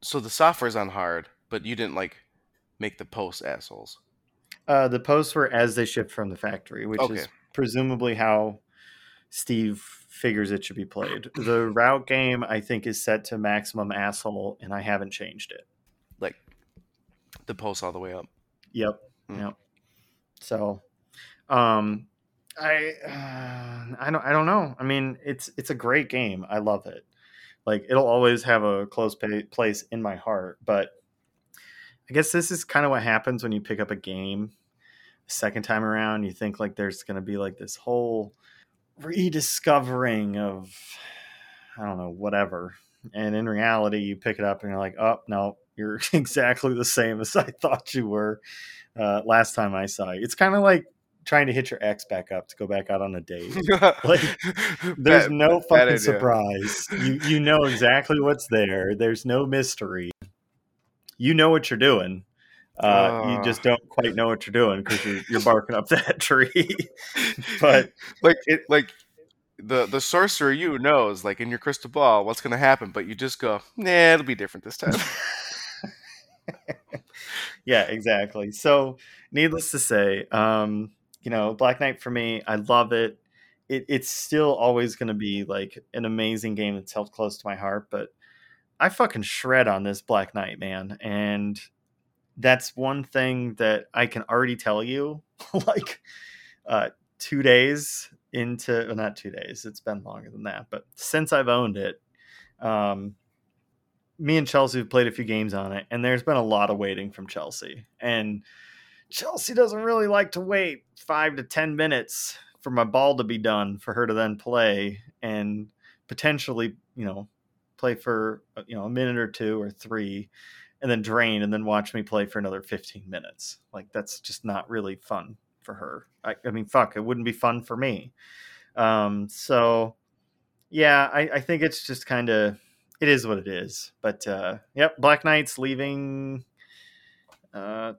So the software's on hard, but you didn't like make the posts assholes? The posts were as they shipped from the factory, which is presumably how Steve figures it should be played. The route game, I think, is set to maximum asshole, and I haven't changed it. Like the posts all the way up. Yep. Mm. Yep. So, I don't know. I mean, it's a great game. I love it. Like, it'll always have a close place in my heart, but I guess this is kind of what happens when you pick up a game a second time around. You think like there's going to be like this whole rediscovering of, I don't know, whatever. And in reality, you pick it up and you're like, oh, no, you're exactly the same as I thought you were last time I saw you. It's kind of like trying to hit your ex back up to go back out on a date. Like, there's no fucking surprise. You know exactly what's there. There's no mystery. You know what you're doing. You just don't quite know what you're doing because you're barking up that tree. But like the sorcerer, you knows, like in your crystal ball, what's going to happen. But you just go, nah, it'll be different this time. Yeah, exactly. So, needless to say, you know, Black Knight for me, I love it. It's still always going to be like an amazing game that's held close to my heart, but I fucking shred on this Black Knight, man. And that's one thing that I can already tell you, like 2 days into, well, not 2 days, it's been longer than that, but since I've owned it, me and Chelsea have played a few games on it, and there's been a lot of waiting from Chelsea. And Chelsea doesn't really like to wait 5 to 10 minutes for my ball to be done for her to then play and potentially, you know, play for, you know, a minute or two or three and then drain and then watch me play for another 15 minutes. Like, that's just not really fun for her. I mean, fuck, it wouldn't be fun for me. So yeah, I think it's just kind of, it is what it is, but yep. Black Knight's leaving, yeah,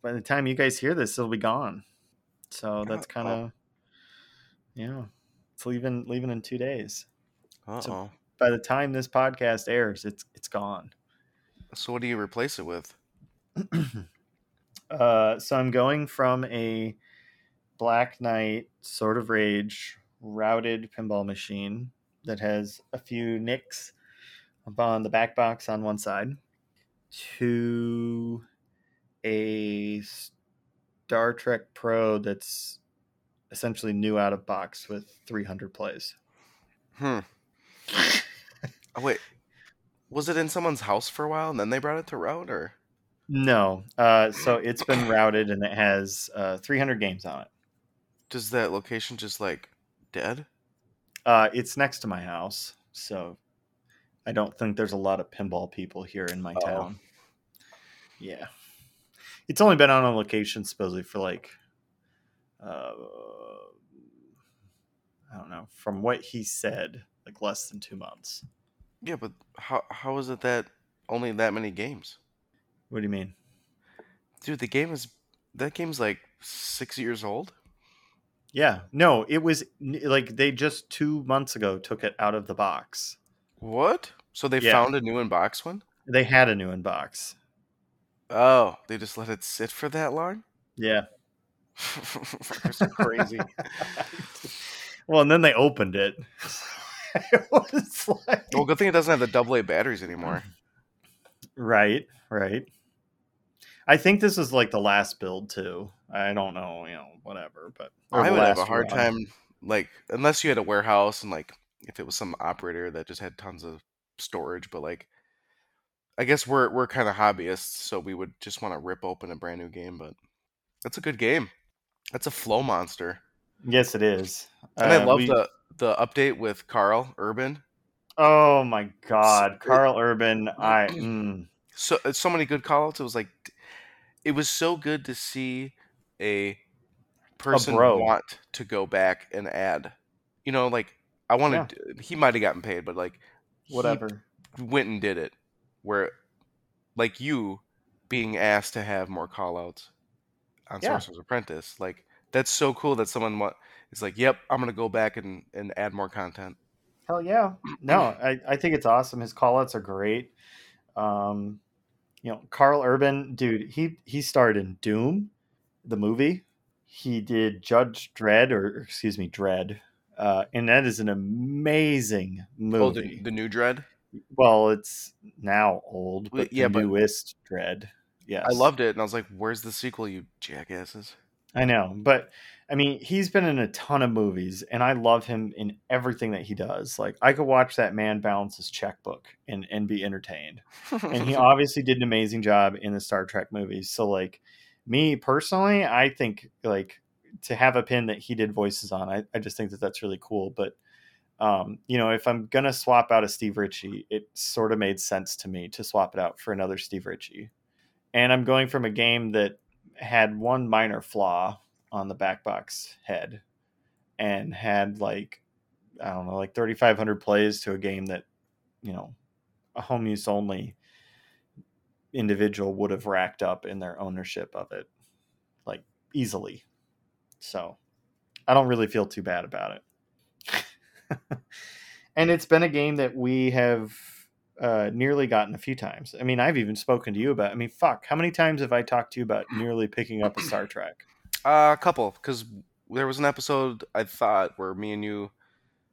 by the time you guys hear this, it'll be gone. So that's kind of, yeah, it's leaving in 2 days. So by the time this podcast airs, it's gone. So what do you replace it with? So I'm going from a Black Knight Sword of Rage routed pinball machine that has a few nicks upon the back box on one side to a Star Trek Pro that's essentially new out of box with 300 plays. Oh, wait, was it in someone's house for a while and then they brought it to route, or no? So it's been routed and it has 300 games on it. Does that location just like dead? It's next to my house, so I don't think there's a lot of pinball people here in my town. Yeah. It's only been on a location supposedly for like, I don't know, from what he said, like less than 2 months. Yeah, but how is it that only that many games? What do you mean? Dude, that game's like 6 years old. Yeah, no, it was like they just 2 months ago took it out of the box. What? So they found a new in-box one? They had a new in-box. Oh, they just let it sit for that long? Yeah. Fuckers are crazy. Well, and then they opened it. It was like... Well, good thing it doesn't have the double A batteries anymore. Right, right. I think this is like the last build, too. I don't know, you know, whatever. But I would have a hard time, like, unless you had a warehouse and, like, if it was some operator that just had tons of storage, but, like, I guess we're kind of hobbyists, so we would just want to rip open a brand new game, but that's a good game. That's a flow monster. Yes, it is. And I love the update with Carl Urban. Oh my God, Carl Urban! So many good callouts. It was like, it was so good to see a person want to go back and add. You know, like I wanted. Yeah. He might have gotten paid, but like whatever, he went and did it. Where, like, you being asked to have more callouts on Sorcerer's Apprentice, like, that's so cool that someone is like, yep, I'm going to go back and add more content. Hell yeah. No, I think it's awesome. His callouts are great. you know, Carl Urban, dude, he starred in Doom, the movie. He did Judge Dredd, Dread. And that is an amazing movie. Oh, the new Dredd? Well, it's now old, but newest Dredd. Yes. I loved it. And I was like, where's the sequel, you jackasses? I know. But I mean, he's been in a ton of movies and I love him in everything that he does. Like, I could watch that man balance his checkbook and be entertained. And he obviously did an amazing job in the Star Trek movies. So like me personally, I think like to have a pin that he did voices on, I just think that that's really cool. But you know, if I'm going to swap out a Steve Ritchie, it sort of made sense to me to swap it out for another Steve Ritchie. And I'm going from a game that had one minor flaw on the back box head and had like, I don't know, like 3,500 plays to a game that, you know, a home use only individual would have racked up in their ownership of it, like easily. So I don't really feel too bad about it. And it's been a game that we have nearly gotten a few times. I mean, I've even spoken to you about, I mean, fuck, how many times have I talked to you about nearly picking up a Star Trek? A couple, because there was an episode I thought where me and you,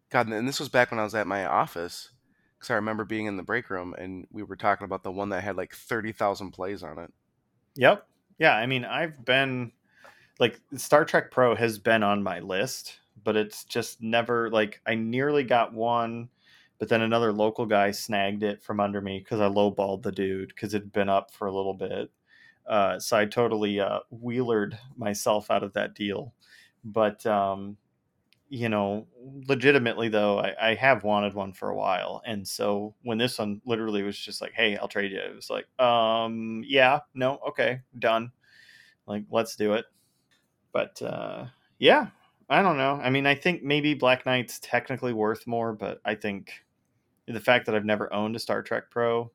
God, and this was back when I was at my office, because I remember being in the break room and we were talking about the one that had like 30,000 plays on it. Yep. Yeah. I mean, I've been like, Star Trek Pro has been on my list, but it's just never like, I nearly got one, but then another local guy snagged it from under me because I lowballed the dude because it'd been up for a little bit. So I totally wheelered myself out of that deal. But, you know, legitimately, though, I have wanted one for a while. And so when this one literally was just like, hey, I'll trade you. It was like, yeah, no. OK, done. Like, let's do it. But yeah, I don't know. I mean, I think maybe Black Knight's technically worth more, but I think the fact that I've never owned a Star Trek Pro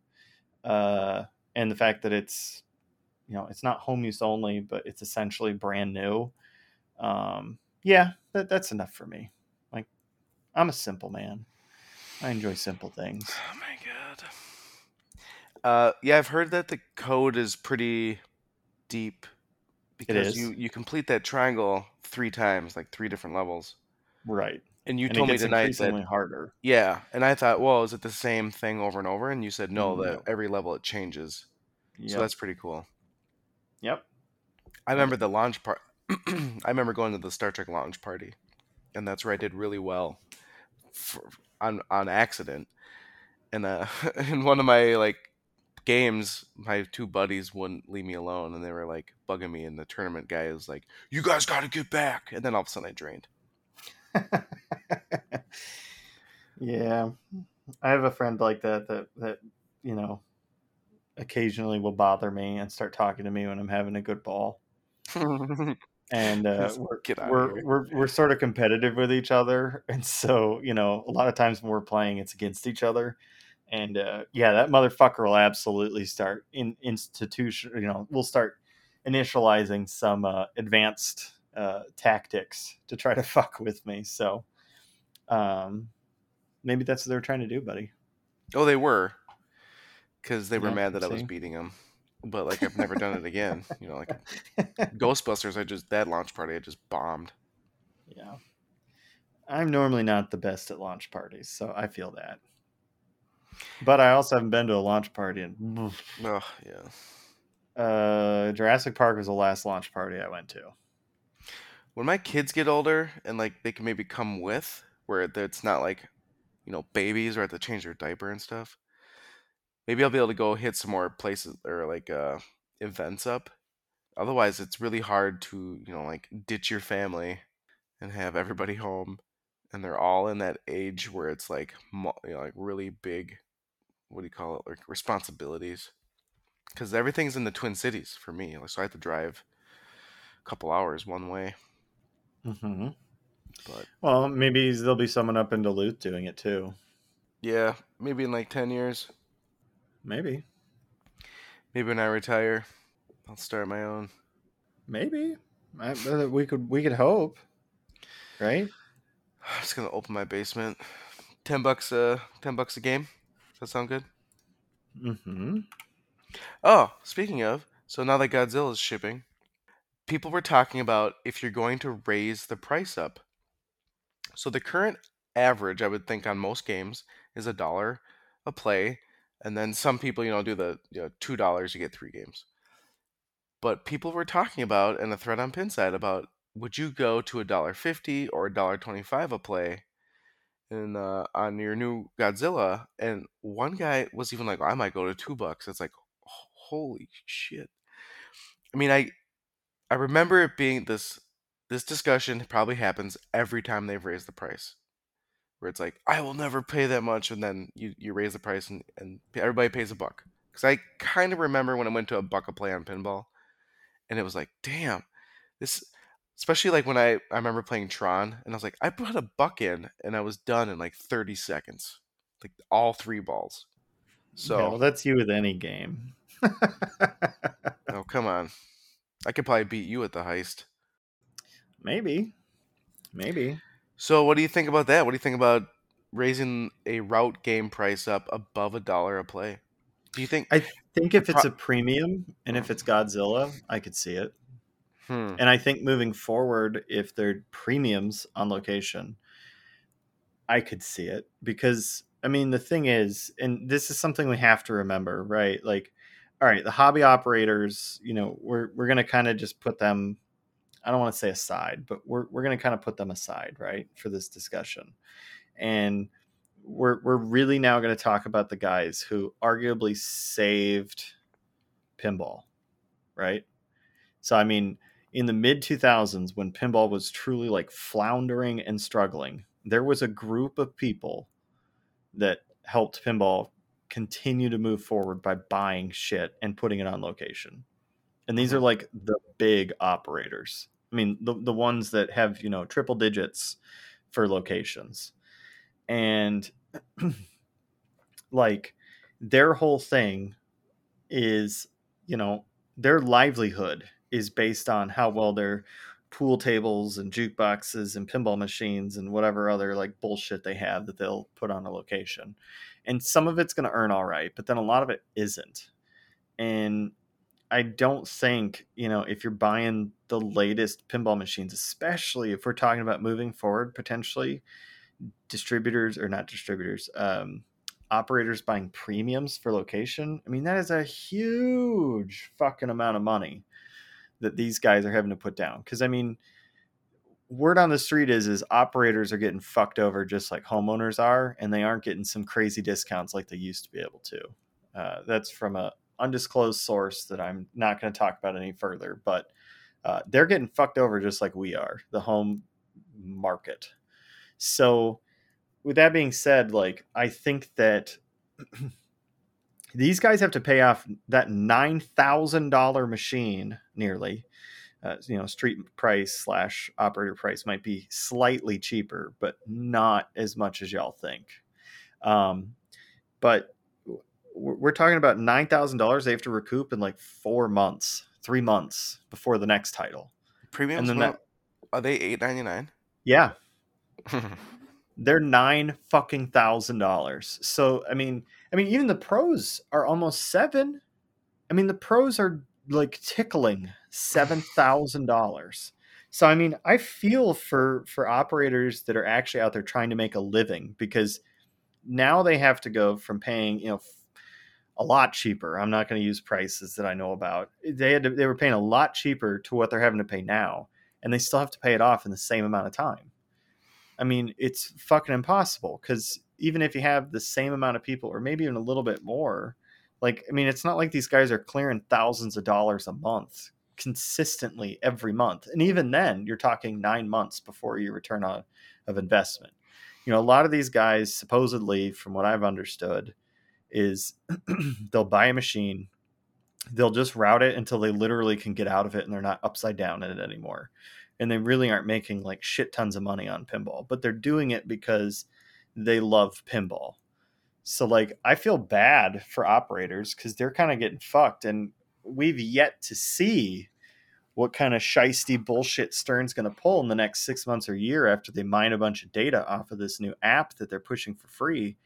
and the fact that it's, you know, it's not home use only, but it's essentially brand new. Yeah, that's enough for me. Like, I'm a simple man. I enjoy simple things. Oh, my God. Yeah, I've heard that the code is pretty deep. Because you complete that triangle 3 times, like 3 different levels. Right. And you told me tonight that it's harder. Yeah. And I thought, well, is it the same thing over and over? And you said, no, that every level it changes. Yep. So that's pretty cool. Yep. I remember the launch part. I remember going to the Star Trek launch party. And that's where I did really well on accident. And in one of my, like, games, my 2 buddies wouldn't leave me alone and they were like bugging me, and the tournament guy is like, you guys got to get back, and then all of a sudden I drained. Yeah, I have a friend like that you know, occasionally will bother me and start talking to me when I'm having a good ball. And we're sort of competitive with each other, and so, you know, a lot of times when we're playing it's against each other. And yeah, that motherfucker will absolutely start institution. You know, we'll start initializing some advanced tactics to try to fuck with me. So maybe that's what they're trying to do, buddy. Oh, they were, because they were mad that I was beating them. But like, I've never done it again. You know, like Ghostbusters. That launch party, I just bombed. Yeah, I'm normally not the best at launch parties, so I feel that. But I also haven't been to a launch party in. Oh, yeah. Jurassic Park was the last launch party I went to. When my kids get older and like they can maybe come with, where it's not like, you know, babies or have to change their diaper and stuff, maybe I'll be able to go hit some more places or like events up. Otherwise, it's really hard to, you know, like ditch your family and have everybody home. And they're all in that age where it's like, you know, like really big, what do you call it, like responsibilities. Because everything's in the Twin Cities for me. So I have to drive a couple hours one way. Mm-hmm. But, well, maybe there'll be someone up in Duluth doing it too. Yeah, maybe in like 10 years. Maybe. Maybe when I retire, I'll start my own. Maybe. We could hope, right? I'm just gonna open my basement. $10 a game. Does that sound good? Mm-hmm. Oh, speaking of, so now that Godzilla's shipping, people were talking about if you're going to raise the price up. So the current average, I would think, on most games is $1 a play, and then some people, do the $2, you get 3 games. But people were talking about, in a thread on Pinside, about would you go to $1.50 or $1.25 a play on your new Godzilla? And one guy was even like, I might go to $2. It's like, holy shit. I mean, I remember it being this discussion probably happens every time they've raised the price, where it's like, I will never pay that much, and then you raise the price and everybody pays $1. Because I kind of remember when I went to $1 a play on pinball, and it was like, damn, this, especially like when I remember playing Tron, and I was like, I put $1 in, and I was done in like 30 seconds, like all 3 balls. So yeah, well, that's you with any game. Oh, come on. I could probably beat you at the heist. Maybe. So what do you think about that? What do you think about raising a route game price up above $1 a play? Do you think... I think if it's a premium and if it's Godzilla, I could see it. And I think moving forward, if they're premiums on location, I could see it. Because, I mean, the thing is, and this is something we have to remember, right? Like, all right, the hobby operators, we're going to kind of just put them... I don't want to say aside, but we're going to kind of put them aside, right, for this discussion. And we're really now going to talk about the guys who arguably saved pinball, right? So, I mean, in the mid-2000s, when pinball was truly like floundering and struggling, there was a group of people that helped pinball continue to move forward by buying shit and putting it on location. And these are like the big operators. I mean, the ones that have, triple digits for locations. And like their whole thing is, their livelihood is based on how well their pool tables and jukeboxes and pinball machines and whatever other like bullshit they have that they'll put on a location. And some of it's going to earn all right, but then a lot of it isn't. And I don't think, if you're buying the latest pinball machines, especially if we're talking about moving forward, potentially operators buying premiums for location. I mean, that is a huge fucking amount of money that these guys are having to put down. Because, I mean, word on the street is operators are getting fucked over just like homeowners are, and they aren't getting some crazy discounts like they used to be able to. That's from a undisclosed source that I'm not going to talk about any further, but they're getting fucked over just like we are, the home market. So with that being said, like, I think that these guys have to pay off that $9,000 machine nearly, street price / operator price might be slightly cheaper, but not as much as y'all think. But we're talking about $9,000 they have to recoup in like 3 months before the next title. Premiums, and then are they $8.99? Yeah. They're $9,000. So, I mean, even the pros are almost 7. I mean, the pros are like tickling $7,000. So, I mean, I feel for operators that are actually out there trying to make a living, because now they have to go from paying, a lot cheaper. I'm not going to use prices that I know about. They were paying a lot cheaper to what they're having to pay now, and they still have to pay it off in the same amount of time. I mean, it's fucking impossible, because even if you have the same amount of people, or maybe even a little bit more, like, I mean, it's not like these guys are clearing thousands of dollars a month consistently every month. And even then, you're talking 9 months before your return of investment. A lot of these guys, supposedly, from what I've understood, is they'll buy a machine, they'll just route it until they literally can get out of it and they're not upside down in it anymore, and they really aren't making like shit tons of money on pinball, but they're doing it because they love pinball. So like, I feel bad for operators because they're kind of getting fucked, and we've yet to see what kind of shisty bullshit Stern's going to pull in the next 6 months or year after they mine a bunch of data off of this new app that they're pushing for free.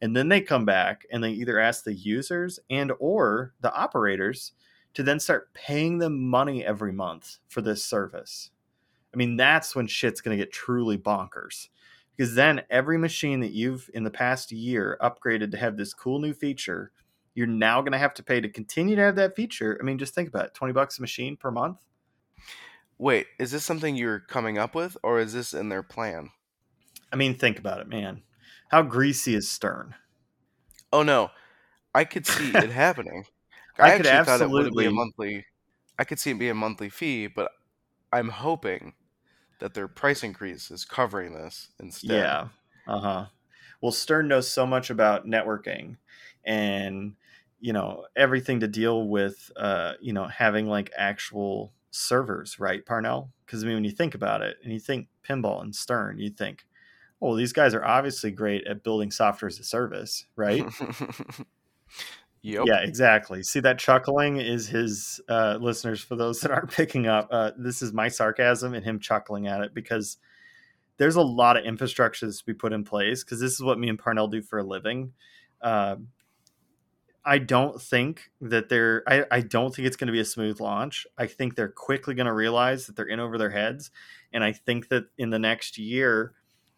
And then they come back and they either ask the users and or the operators to then start paying them money every month for this service. I mean, that's when shit's going to get truly bonkers, because then every machine that you've in the past year upgraded to have this cool new feature, you're now going to have to pay to continue to have that feature. I mean, just think about it. $20 a machine per month. Wait, is this something you're coming up with, or is this in their plan? I mean, think about it, man. How greasy is Stern? Oh, no. I could see it happening. I could actually thought it would be a monthly. I could see it be a monthly fee, but I'm hoping that their price increase is covering this instead. Yeah. Uh-huh. Well, Stern knows so much about networking and, you know, everything to deal with, you know, having like actual servers, right, Parnell? Because, I mean, when you think about it and you think pinball and Stern, you think, oh, well, these guys are obviously great at building software as a service, right? Yep. Yeah, exactly. See, that chuckling is his listeners. For those that aren't picking up, this is my sarcasm and him chuckling at it, because there's a lot of infrastructure that's to be put in place, because this is what me and Parnell do for a living. I don't think that they're, I don't think it's going to be a smooth launch. I think they're quickly going to realize that they're in over their heads. And I think that in the next year,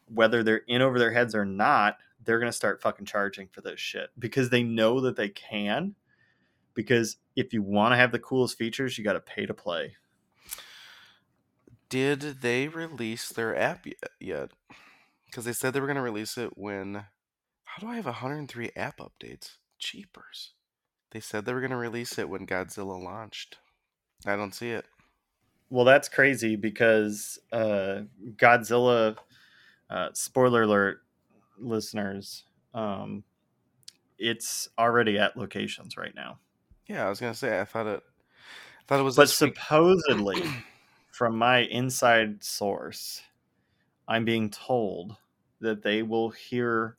whether they're in over their heads or not, they're going to start fucking charging for this shit, because they know that they can, because if you want to have the coolest features, you got to pay to play. Did they release their app yet? Because they said they were going to release it when, how do I have 103 app updates? Jeepers. They said they were going to release it when Godzilla launched. I don't see it. Well, that's crazy, because Godzilla, spoiler alert, listeners, it's already at locations right now. Yeah, I was gonna say, I thought it was, but supposedly from my inside source, I'm being told that they will hear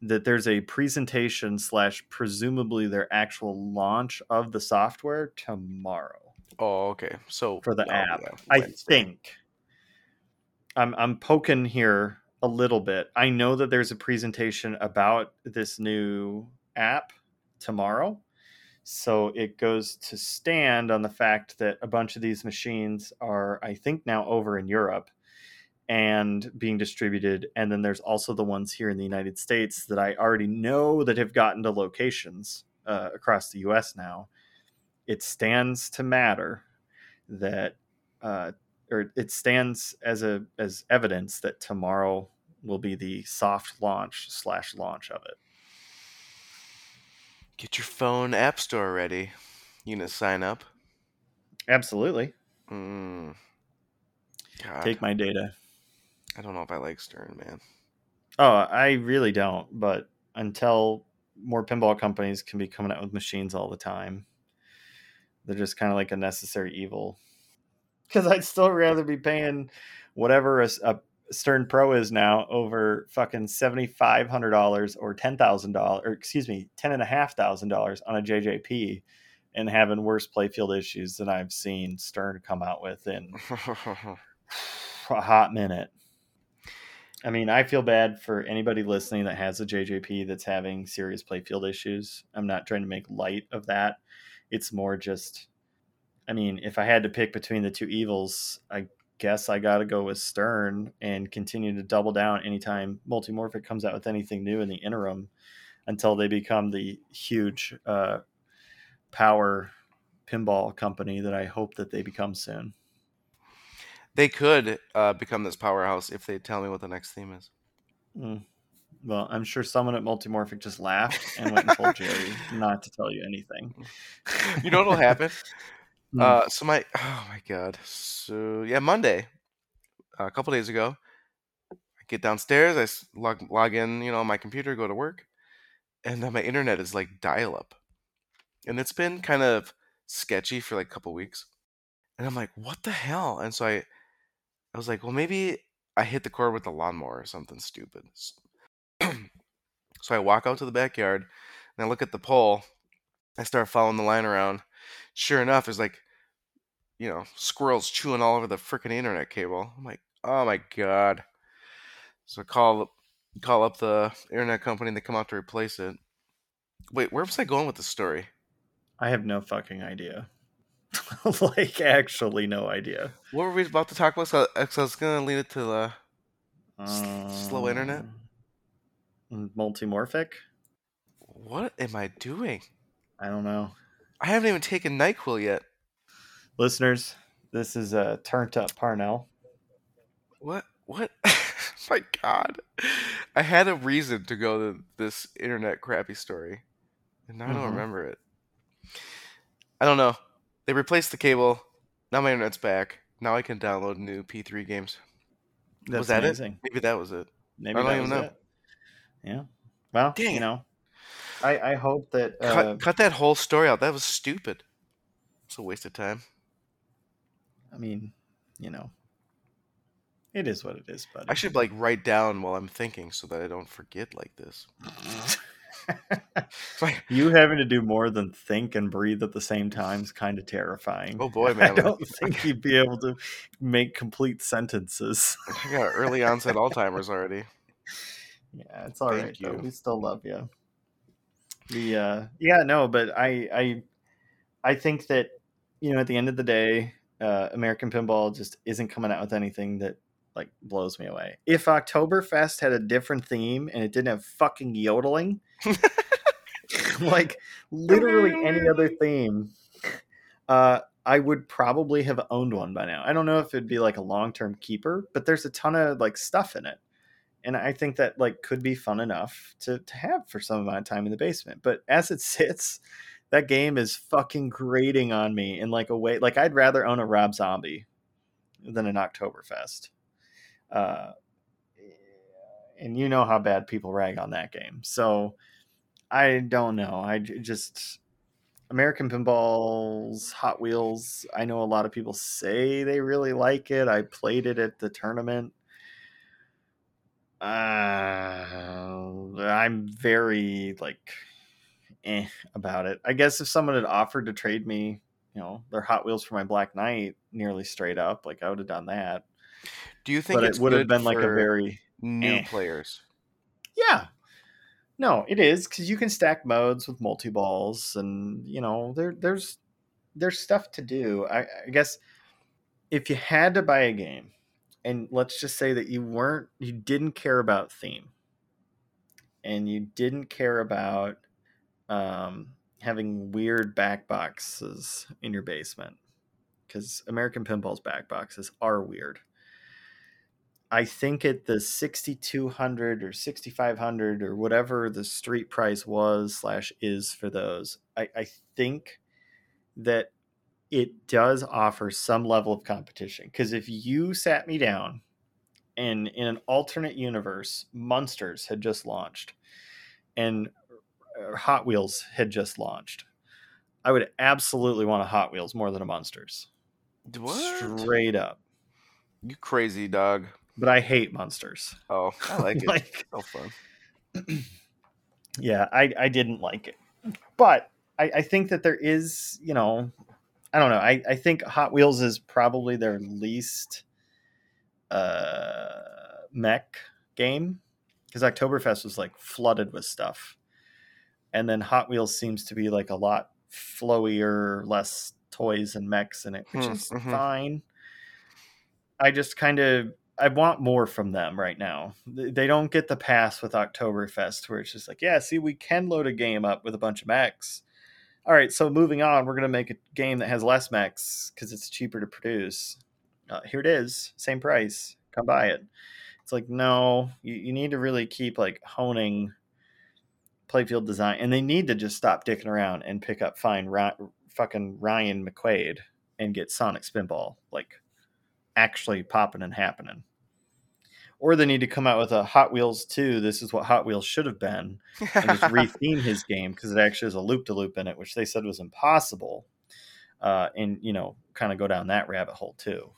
that there's a presentation / presumably their actual launch of the software tomorrow. Oh, okay. So for the app, yeah, I think I'm poking here a little bit. I know that there's a presentation about this new app tomorrow. So it goes to stand on the fact that a bunch of these machines are, I think, now over in Europe and being distributed. And then there's also the ones here in the United States that I already know that have gotten to locations across the US now. It stands to matter that, or it stands as evidence that tomorrow will be the soft launch / launch of it. Get your phone app store ready. You gonna sign up? Absolutely. God. Take my data. I don't know if I like Stern, man. Oh, I really don't. But until more pinball companies can be coming out with machines all the time, they're just kind of like a necessary evil. Because I'd still rather be paying whatever a Stern Pro is now over fucking $7,500 or $10,000, or excuse me, $10,500 on a JJP and having worse playfield issues than I've seen Stern come out with in a hot minute. I mean, I feel bad for anybody listening that has a JJP that's having serious playfield issues. I'm not trying to make light of that. It's more just, I mean, if I had to pick between the two evils, I guess I got to go with Stern and continue to double down anytime Multimorphic comes out with anything new in the interim until they become the huge power pinball company that I hope that they become soon. They could become this powerhouse if they tell me what the next theme is. Well, I'm sure someone at Multimorphic just laughed and went and told Jerry not to tell you anything. You know what'll happen? So Monday, a couple days ago, I get downstairs, I log in, on my computer, go to work, and then my internet is like dial up, and it's been kind of sketchy for like a couple weeks, and I'm like, what the hell? And so I was like, well, maybe I hit the cord with the lawnmower or something stupid. So I walk out to the backyard and I look at the pole. I start following the line around. Sure enough, it's like, squirrels chewing all over the freaking internet cable. I'm like, oh my God. So I call call up the internet company and they come out to replace it. Wait, where was I going with this story? I have no fucking idea. Like, actually no idea. What were we about to talk about? So I was going to lead it to the slow internet. Multimorphic? What am I doing? I don't know. I haven't even taken NyQuil yet. Listeners, this is a turned up Parnell. What? My God. I had a reason to go to this internet crappy story. And now I don't remember it. I don't know. They replaced the cable. Now my internet's back. Now I can download new P3 games. Was that amazing? It? Maybe that was it. I don't even know. Yeah. Well, dang, you know. I hope that... Cut that whole story out. That was stupid. It's a waste of time. I mean, you know. It is what it is, buddy. I should, like, write down while I'm thinking so that I don't forget like this. You having to do more than think and breathe at the same time is kind of terrifying. Oh, boy, man. I don't think you'd be able to make complete sentences. I got early onset Alzheimer's already. Yeah, it's all right, though. We still love you. I think that, you know, at the end of the day, American Pinball just isn't coming out with anything that, like, blows me away. If Oktoberfest had a different theme and it didn't have fucking yodeling, like literally any other theme, I would probably have owned one by now. I don't know if it'd be like a long-term keeper, but there's a ton of like stuff in it. And I think that like could be fun enough to have for some amount of time in the basement. But as it sits, that game is fucking grating on me in like a way, like I'd rather own a Rob Zombie than an Oktoberfest. And you know how bad people rag on that game. So I don't know. I just, American Pinball's Hot Wheels, I know a lot of people say they really like it. I played it at the tournament. I'm very like about it. I guess if someone had offered to trade me, you know, their Hot Wheels for my Black Knight nearly straight up, like I would have done that. Do you think but it would have been like a very new players? Yeah, no, it is, because you can stack modes with multi balls, and you know there's stuff to do. I guess if you had to buy a game. And let's just say that you didn't care about theme, and you didn't care about having weird back boxes in your basement, because American Pinball's back boxes are weird. I think at the $6,200 or $6,500 or whatever the street price was /is for those, I think that it does offer some level of competition. Because if you sat me down and in an alternate universe, Munsters had just launched and Hot Wheels had just launched, I would absolutely want a Hot Wheels more than a Munsters. What? Straight up. You crazy dog. But I hate Munsters. Oh, I like it. Like, so fun. Yeah, I didn't like it. But I think that there is, you know... I don't know. I think Hot Wheels is probably their least mech game, because Oktoberfest was like flooded with stuff. And then Hot Wheels seems to be like a lot flowier, less toys and mechs in it, which is fine. I want more from them right now. They don't get the pass with Oktoberfest where it's just like, yeah, see, we can load a game up with a bunch of mechs. All right, so moving on, we're going to make a game that has less mechs because it's cheaper to produce. Here it is, same price. Come buy it. It's like, no, you need to really keep like honing playfield design, and they need to just stop dicking around and pick up fucking Ryan McQuaid and get Sonic Spinball like actually popping and happening. Or they need to come out with a Hot Wheels 2. This is what Hot Wheels should have been. And just retheme his game, because it actually has a loop-de-loop in it, which they said was impossible. And, you know, kind of go down that rabbit hole, too.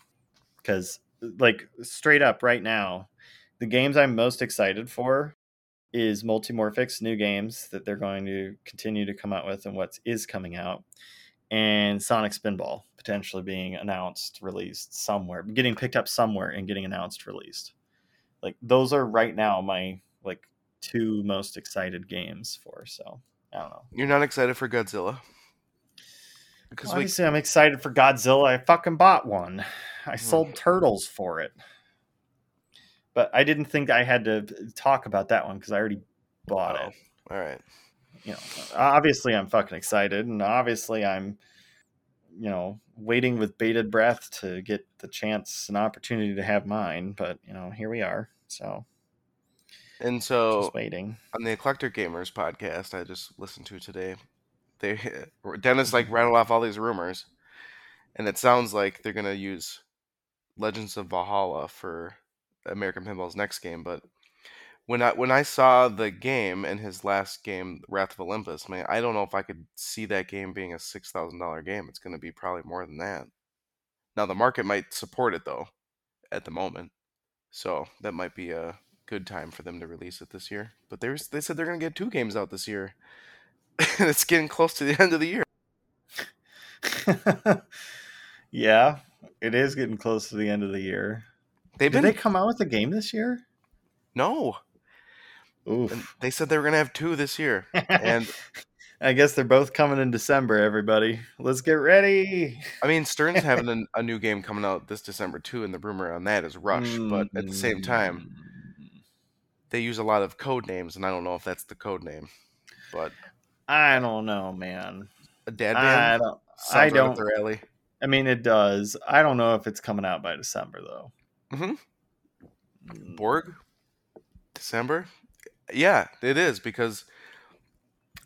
Because, like, straight up right now, the games I'm most excited for is Multimorphic's new games that they're going to continue to come out with and what is coming out. And Sonic Spinball potentially being announced, released somewhere. Getting picked up somewhere and getting announced, released. Like, those are right now my like two most excited games for. So I don't know. You're not excited for Godzilla? Because well, obviously I'm excited for Godzilla. I fucking bought one. I sold turtles for it. But I didn't think I had to talk about that one because I already bought it. All right. You know, obviously I'm fucking excited, and obviously I'm, you know, waiting with bated breath to get the chance and opportunity to have mine. But you know, here we are. So. And so, just waiting. On the Eclectic Gamers podcast I just listened to today, Dennis like rattled off all these rumors, and it sounds like they're gonna use Legends of Valhalla for American Pinball's next game. But when I saw the game in his last game, Wrath of Olympus, man, I don't know if I could see that game being a $6,000 game. It's gonna be probably more than that. Now the market might support it though, at the moment, so that might be a good time for them to release it this year. But they said they're gonna get two games out this year. And it's getting close to the end of the year. Yeah, it is getting close to the end of the year. Did they come out with a game this year? No. Oof. And they said they were going to have two this year. And I guess they're both coming in December, everybody. Let's get ready. I mean, Stern's having a new game coming out this December, too, and the rumor on that is Rush. Mm-hmm. But at the same time, they use a lot of code names, and I don't know if that's the code name. But... I don't know, man. A dad band? I don't. Right up their alley. I mean, it does. I don't know if it's coming out by December though. Mm-hmm. Borg? December? Yeah, it is, because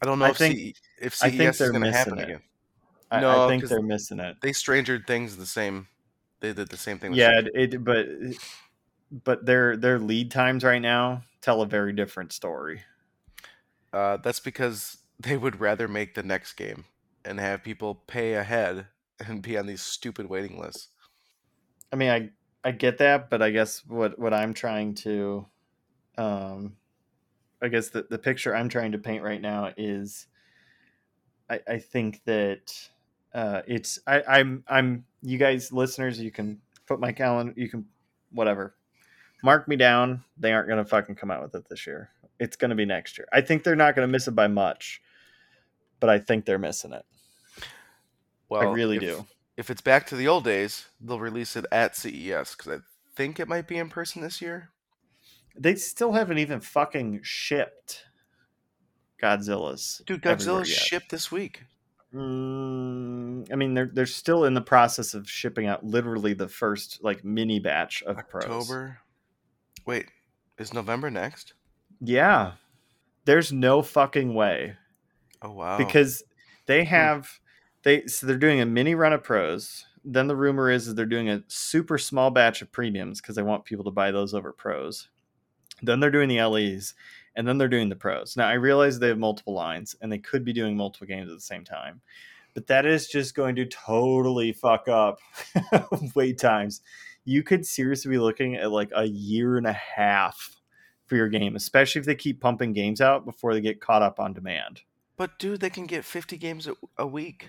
I don't know if CES is going to happen again. I think they're missing it. They Stranger Things They did the same thing. Yeah, but their lead times right now tell a very different story. That's because they would rather make the next game and have people pay ahead and be on these stupid waiting lists. I mean, I get that, but I guess what I'm trying to, I guess the picture I'm trying to paint right now is, I think that it's I'm you guys listeners, you can put my calendar, you can whatever, mark me down. They aren't gonna fucking come out with it this year. It's going to be next year. I think they're not going to miss it by much, but I think they're missing it. Well, I really do. If it's back to the old days, they'll release it at CES, because I think it might be in person this year. They still haven't even fucking shipped Godzilla's. Dude, Godzilla's shipped this week. I mean, they're still in the process of shipping out literally the first like mini batch of pros. October. Wait, is November next? Yeah, there's no fucking way. Oh wow! Because they're doing a mini run of pros. Then the rumor is they're doing a super small batch of premiums because they want people to buy those over pros. Then they're doing the LEs, and then they're doing the pros. Now I realize they have multiple lines and they could be doing multiple games at the same time, but that is just going to totally fuck up wait times. You could seriously be looking at like a year and a half for your game, especially if they keep pumping games out before they get caught up on demand. But dude, they can get 50 games a week.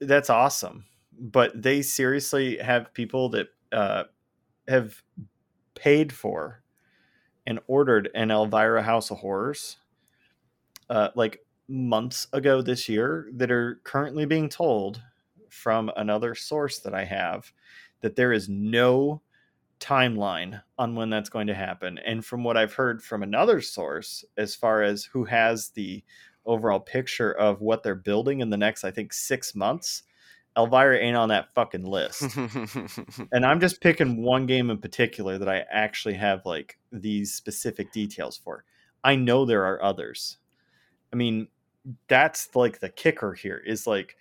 That's awesome. But they seriously have people that have paid for and ordered an Elvira House of Horrors like months ago this year that are currently being told from another source that I have that there is no timeline on when that's going to happen. And from what I've heard from another source, as far as who has the overall picture of what they're building in the next, I think 6 months, Elvira ain't on that fucking list. And I'm just picking one game in particular that I actually have like these specific details for. I know there are others. I mean, that's like the kicker here is like,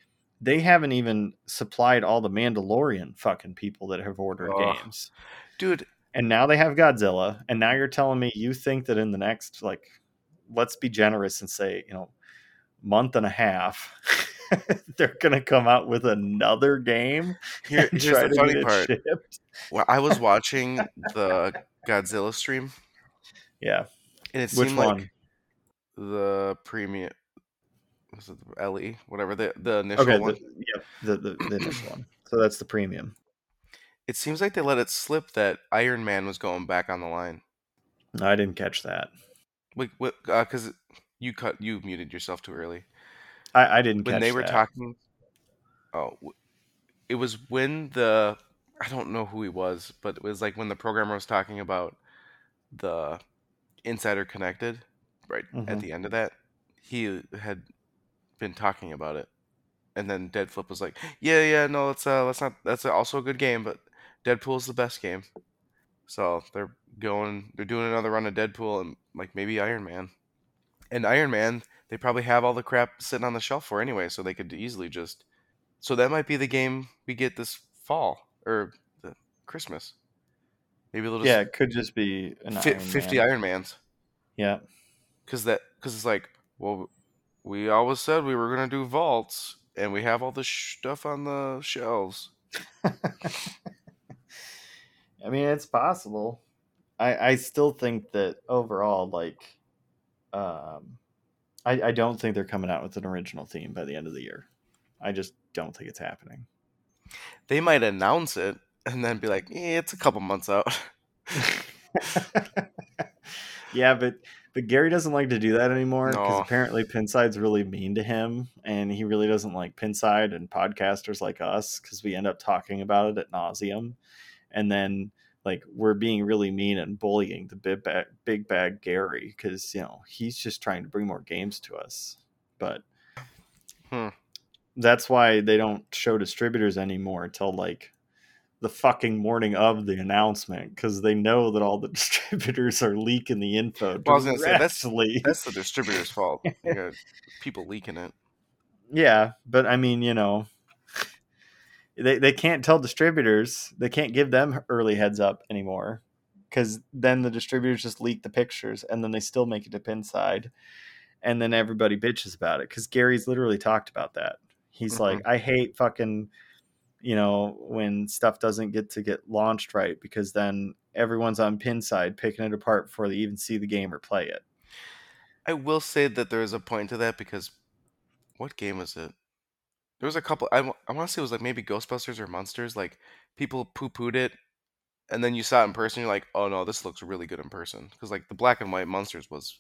they haven't even supplied all the Mandalorian fucking people that have ordered games. Dude. And now they have Godzilla. And now you're telling me you think that in the next, like, let's be generous and say, you know, month and a half, they're going to come out with another game. Here's the funny part. Well, I was watching the Godzilla stream. Yeah. And it seemed like the premium. Was it LE? Whatever the initial one. Yeah, the initial one. So that's the premium. It seems like they let it slip that Iron Man was going back on the line. No, I didn't catch that. Wait, because you muted yourself too early. I didn't catch that. When they were talking, it was when I don't know who he was, but it was like when the programmer was talking about the Insider Connected, right at the end of that, he had been talking about it. And then Deadflip was like, yeah, no, let's not. That's also a good game, but Deadpool's the best game. So they're doing another run of Deadpool and like maybe Iron Man. And Iron Man, they probably have all the crap sitting on the shelf for anyway, so they could easily just. So that might be the game we get this fall or the Christmas. Maybe a little. Yeah, it could just be an Iron Man. 50 Iron Mans. Yeah. Because it's like, well, we always said we were gonna do vaults. And we have all this stuff on the shelves. I mean, it's possible. I still think that overall, like, I don't think they're coming out with an original theme by the end of the year. I just don't think it's happening. They might announce it and then be like, it's a couple months out. Yeah, but Gary doesn't like to do that anymore because apparently Pinside's really mean to him, and he really doesn't like Pinside and podcasters like us because we end up talking about it ad nauseum, and then like we're being really mean and bullying the big bag Gary because he's just trying to bring more games to us. But that's why they don't show distributors anymore till like the fucking morning of the announcement, because they know that all the distributors are leaking the info. Well, I was going to say, that's the distributor's fault. You got people leaking it. Yeah, but I mean, they can't tell distributors. They can't give them early heads up anymore, because then the distributors just leak the pictures, and then they still make it to Pinside, and then everybody bitches about it, because Gary's literally talked about that. He's like, I hate fucking... when stuff doesn't get launched right, because then everyone's on Pinside picking it apart before they even see the game or play it. I will say that there is a point to that, because what game was it? There was a couple, I want to say it was like maybe Ghostbusters or Munsters, like people poo-pooed it, and then you saw it in person, you're like, oh no, this looks really good in person. Because like the black and white Munsters was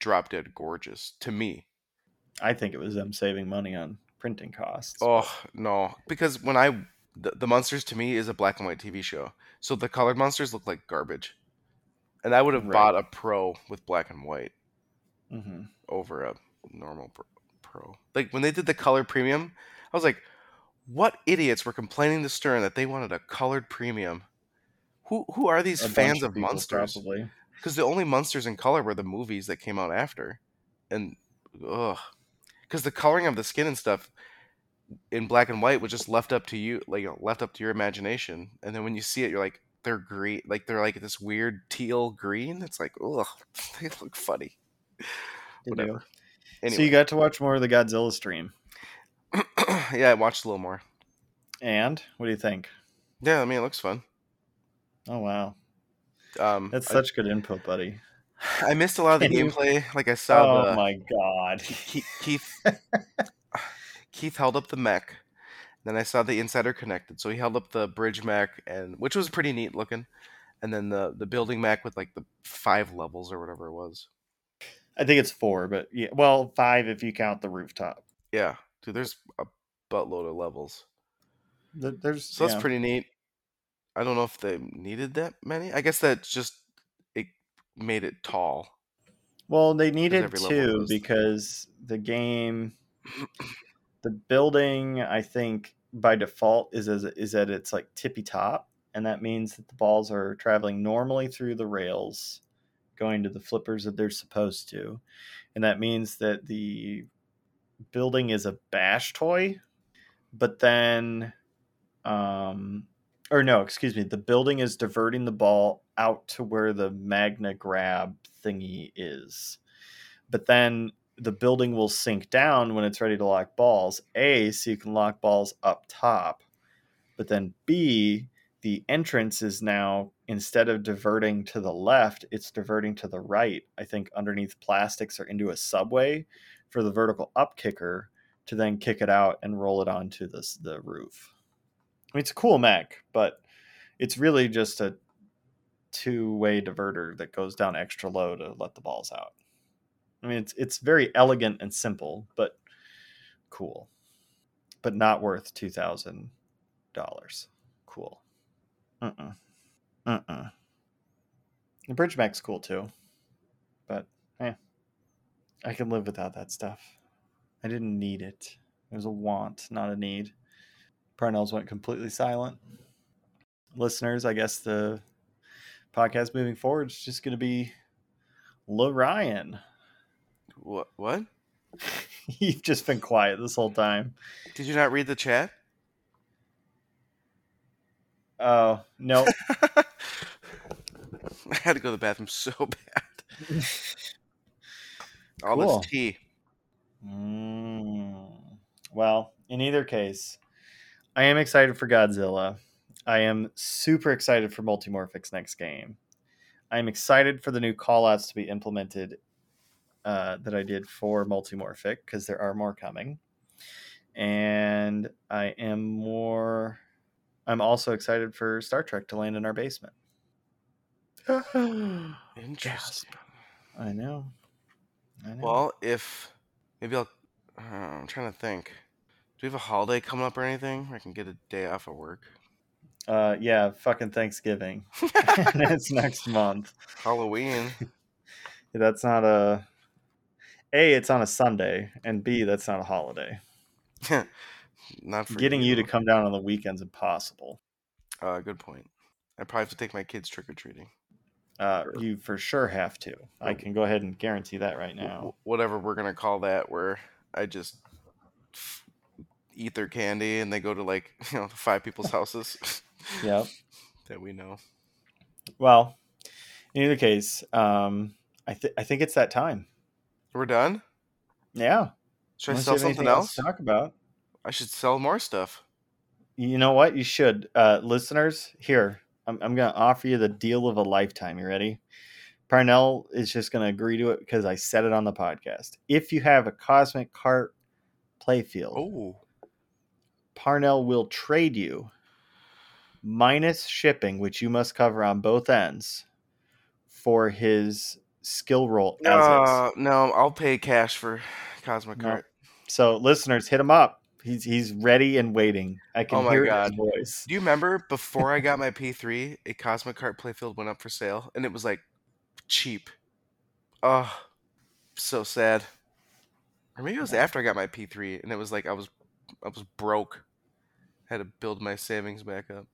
drop dead gorgeous to me. I think it was them saving money on printing costs. No, because when the Monsters to me is a black and white TV show, so the colored Monsters look like garbage, and I would have bought a Pro with black and white over a normal Pro. Like when they did the color premium, I was like, what idiots were complaining to Stern that they wanted a colored premium? Who are these fans of Monsters? Because the only Monsters in color were the movies that came out after, and because the coloring of the skin and stuff in black and white was just left up to you, like left up to your imagination. And then when you see it, you're like, they're green, like they're like this weird teal green. It's like, ugh, they look funny. Whatever. Anyway. So you got to watch more of the Godzilla stream. Yeah, I watched a little more. And what do you think? Yeah, I mean, it looks fun. Oh wow, that's such good input, buddy. I missed a lot of the gameplay. Like I saw. Oh my god, Keith held up the mech. Then I saw the Insider Connected. So he held up the bridge mech, and which was pretty neat looking. And then the building mech with like the 5 levels or whatever it was. I think it's 4, but yeah, well 5 if you count the rooftop. Yeah, dude, there's a buttload of levels. That's pretty neat. I don't know if they needed that many. I guess that's just. Made it tall. Well, they needed to, because the game, the building, I think by default is at its like tippy top, and that means that the balls are traveling normally through the rails, going to the flippers that they're supposed to, and that means that the building is a bash toy. But then, or no, excuse me, the building is diverting the ball out to where the magna grab thingy is, but then the building will sink down when it's ready to lock balls, so you can lock balls up top, but then B, the entrance is now, instead of diverting to the left, it's diverting to the right, I think underneath plastics or into a subway for the vertical up kicker to then kick it out and roll it onto the roof. I mean, it's a cool mech, but it's really just a two-way diverter that goes down extra low to let the balls out. I mean, it's very elegant and simple, but cool. But not worth $2,000. Cool. The Bridge Mac's cool too, but I can live without that stuff. I didn't need it. It was a want, not a need. Parnell's went completely silent. Listeners, I guess the podcast moving forward is just going to be Ryan. What? You've just been quiet this whole time. Did you not read the chat? Oh, no. I had to go to the bathroom so bad. All cool. This tea. Well, in either case, I am excited for Godzilla. I am super excited for Multimorphic's next game. I am excited for the new callouts to be implemented that I did for Multimorphic, because there are more coming. And I'm also excited for Star Trek to land in our basement. Interesting. I know. Well, I'm trying to think. Do we have a holiday coming up or anything where I can get a day off of work? Yeah, fucking Thanksgiving. It's next month. Halloween. That's not a... A, it's on a Sunday, and B, that's not a holiday. Not for getting you to come down on the weekend's impossible. Good point. I probably have to take my kids trick-or-treating. You for sure have to. I can go ahead and guarantee that right now. Whatever we're going to call that, where I just eat their candy and they go to five people's houses. Yep. That we know. Well, in either case, I think it's that time. We're done? Yeah. Should I sell something else to talk about? I should sell more stuff. You know what? You should. Listeners, here, I'm going to offer you the deal of a lifetime. You ready? Parnell is just going to agree to it because I said it on the podcast. If you have a Cosmic Heart playfield, Parnell will trade you, minus shipping, which you must cover on both ends, for his skill roll. No, I'll pay cash for Cosmic Heart. So, listeners, hit him up. He's ready and waiting. I can hear his voice. Do you remember before I got my P3, a Cosmic Heart playfield went up for sale, and it was cheap. Oh, so sad. Or maybe it was after I got my P3, and it was I was broke. I had to build my savings back up.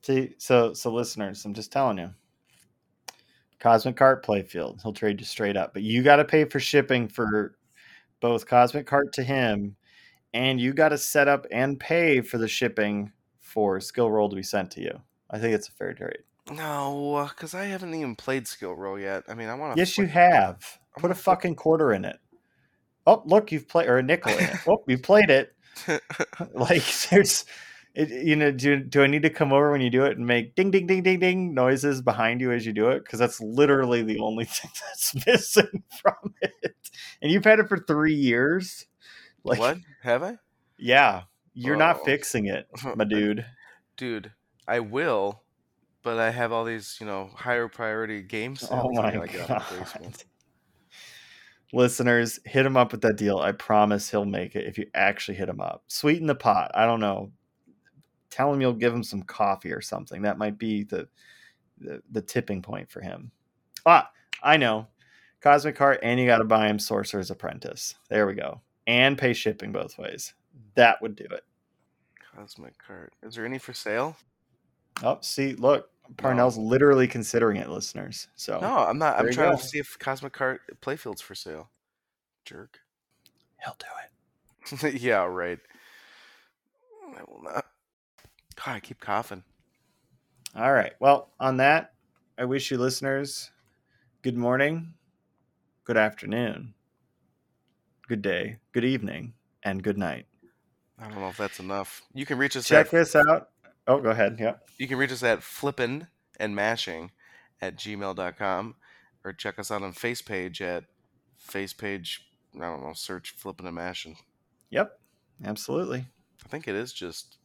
See, so listeners, I'm just telling you, Cosmic Heart playfield, he'll trade you straight up, but you got to pay for shipping for both Cosmic Heart to him. And you got to set up and pay for the shipping for Skill Roll to be sent to you. I think it's a fair trade. No, because I haven't even played Skill Roll yet. I mean, I want to... Yes, you have. Put a fucking quarter in it. Oh, look, you've played... Or a nickel in it. Oh, you played it. Do I need to come over when you do it and make ding, ding, ding, ding, ding noises behind you as you do it? Because that's literally the only thing that's missing from it. And you've had it for 3 years. What? Have I? Yeah. You're not fixing it, my dude. Dude, I will, but I have all these, higher priority games. Oh, my God. Listeners, hit him up with that deal. I promise he'll make it if you actually hit him up. Sweeten the pot. I don't know. Tell him you'll give him some coffee or something. That might be the tipping point for him. Ah, I know. Cosmic Heart, and you got to buy him Sorcerer's Apprentice. There we go. And pay shipping both ways. That would do it. Cosmic Heart. Is there any for sale? Oh, see, look. Parnell's literally considering it, listeners. So no, I'm not. I'm trying to see if Cosmic Heart playfield's for sale. Jerk. He'll do it. Yeah, right. I will not. God, I keep coughing. All right. Well, on that, I wish you listeners good morning, good afternoon, good day, good evening, and good night. I don't know if that's enough. You can reach us this out. Oh, go ahead. Yeah. You can reach us at flippinandmashing@gmail.com or check us out on Facepage at Facepage. I don't know. Search Flippin' and Mashing. Yep. Absolutely. I think it is just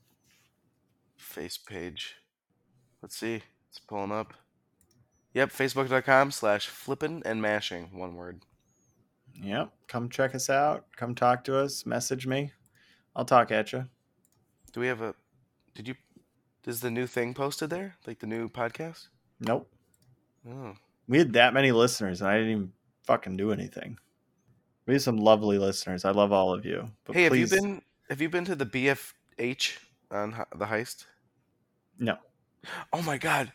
Facepage. Let's see. It's pulling up. Yep, facebook.com/flippin' and mashing, one word. Yep, come check us out. Come talk to us. Message me. I'll talk at you. Do we have a... Is the new thing posted there? Like the new podcast? Nope. Oh. We had that many listeners, and I didn't even fucking do anything. We have some lovely listeners. I love all of you. But hey, please... have you been to the BFH on the Heist? No. Oh my god!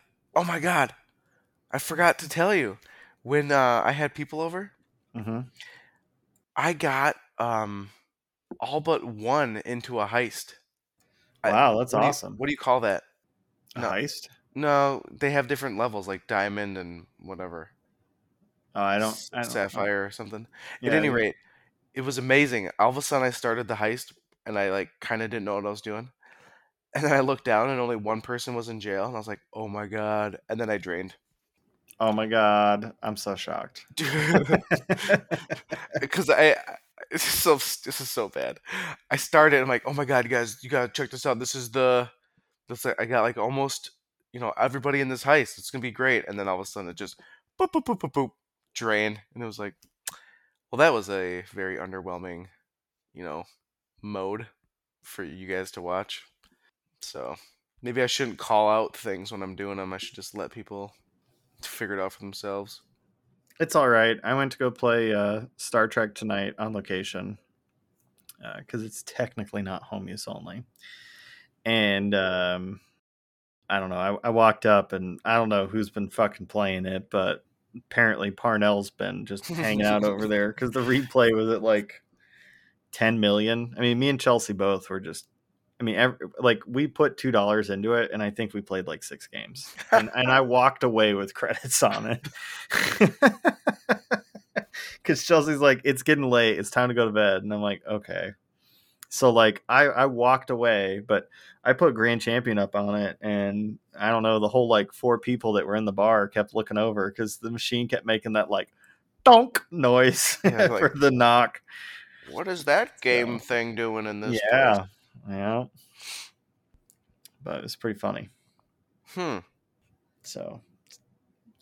I forgot to tell you. When I had people over, mm-hmm. I got all but one into a heist. Wow, that's awesome. What do you call that? No. Heist? No, they have different levels, like diamond and whatever. Oh, I don't sapphire know. Or something. Yeah, at any rate, it was amazing. All of a sudden, I started the heist, and I like kind of didn't know what I was doing. And then I looked down, and only one person was in jail, and I was like, "Oh my god!" And then I drained. Oh my god! I'm so shocked. Because this is so bad. I started. I'm like, oh my god, guys, you gotta check this out. This is the. That's like I got like almost everybody in this heist. It's gonna be great. And then all of a sudden it just boop boop boop boop boop drain. And it was like, well, that was a very underwhelming, mode for you guys to watch. So maybe I shouldn't call out things when I'm doing them. I should just let people figure it out for themselves. It's all right. I went to go play Star Trek tonight on location because it's technically not home use only. And I don't know. I walked up and I don't know who's been fucking playing it, but apparently Parnell's been just hanging out over there because the replay was at like 10 million. I mean, me and Chelsea both were just. I mean, we put $2 into it, and I think we played like 6 games. And I walked away with credits on it. Because Chelsea's like, it's getting late. It's time to go to bed. And I'm like, okay. So, like, I walked away, but I put Grand Champion up on it. And I don't know, the whole, like, 4 people that were in the bar kept looking over because the machine kept making that, like, donk noise for the knock. What is that game thing doing in this? Yeah. Place? Yeah, but it's pretty funny. So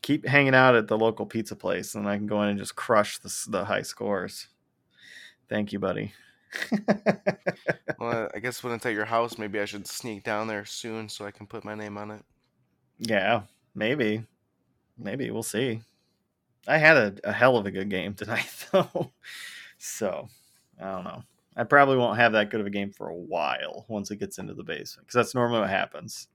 keep hanging out at the local pizza place, and I can go in and just crush the high scores. Thank you, buddy. Well, I guess when it's at your house, maybe I should sneak down there soon so I can put my name on it. Yeah, maybe we'll see. I had a hell of a good game tonight, though. So I don't know. I probably won't have that good of a game for a while once it gets into the basement, because that's normally what happens.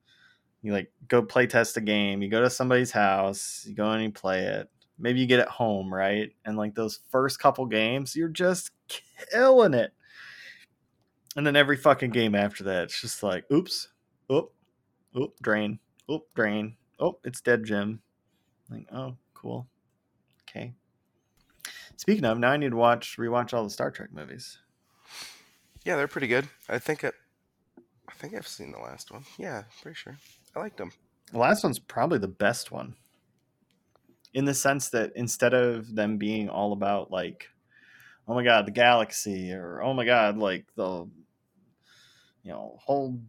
You like go play test a game, you go to somebody's house, you go in and you play it. Maybe you get it home, right? And like those first couple games, you're just killing it. And then every fucking game after that, it's just like, oops, drain, drain, it's dead Jim. Like, oh, cool. Okay. Speaking of, now I need to rewatch all the Star Trek movies. Yeah, they're pretty good. I think I've seen the last one. Yeah, pretty sure. I liked them. The last one's probably the best one. In the sense that instead of them being all about like, oh my god, the galaxy, or oh my god, like the whole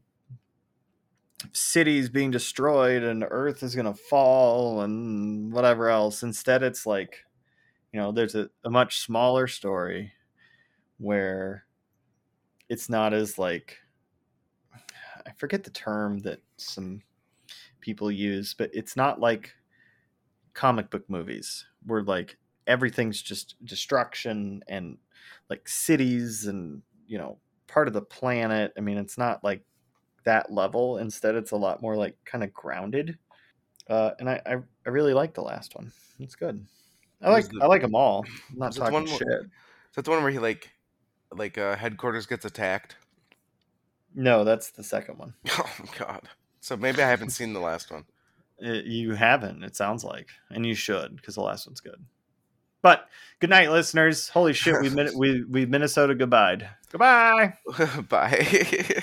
cities being destroyed and Earth is gonna fall and whatever else. Instead it's like, there's a much smaller story where it's not as like, I forget the term that some people use, but it's not like comic book movies where like everything's just destruction and like cities and, part of the planet. I mean, it's not like that level. Instead, it's a lot more like kind of grounded. And I really like the last one. It's good. I like them all. I'm not talking shit. That's the one where he like headquarters gets attacked. No, that's the second one. Oh god. So maybe I haven't seen the last one. You haven't, it sounds like. And you should, because the last one's good. But good night, listeners. Holy shit, we Minnesota goodbye. Goodbye. Bye.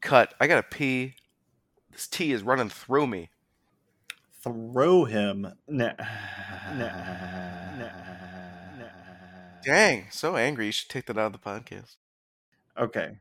Cut. I gotta pee. This tea is running through me. Throw him. Nah. Dang, so angry. You should take that out of the podcast. Okay.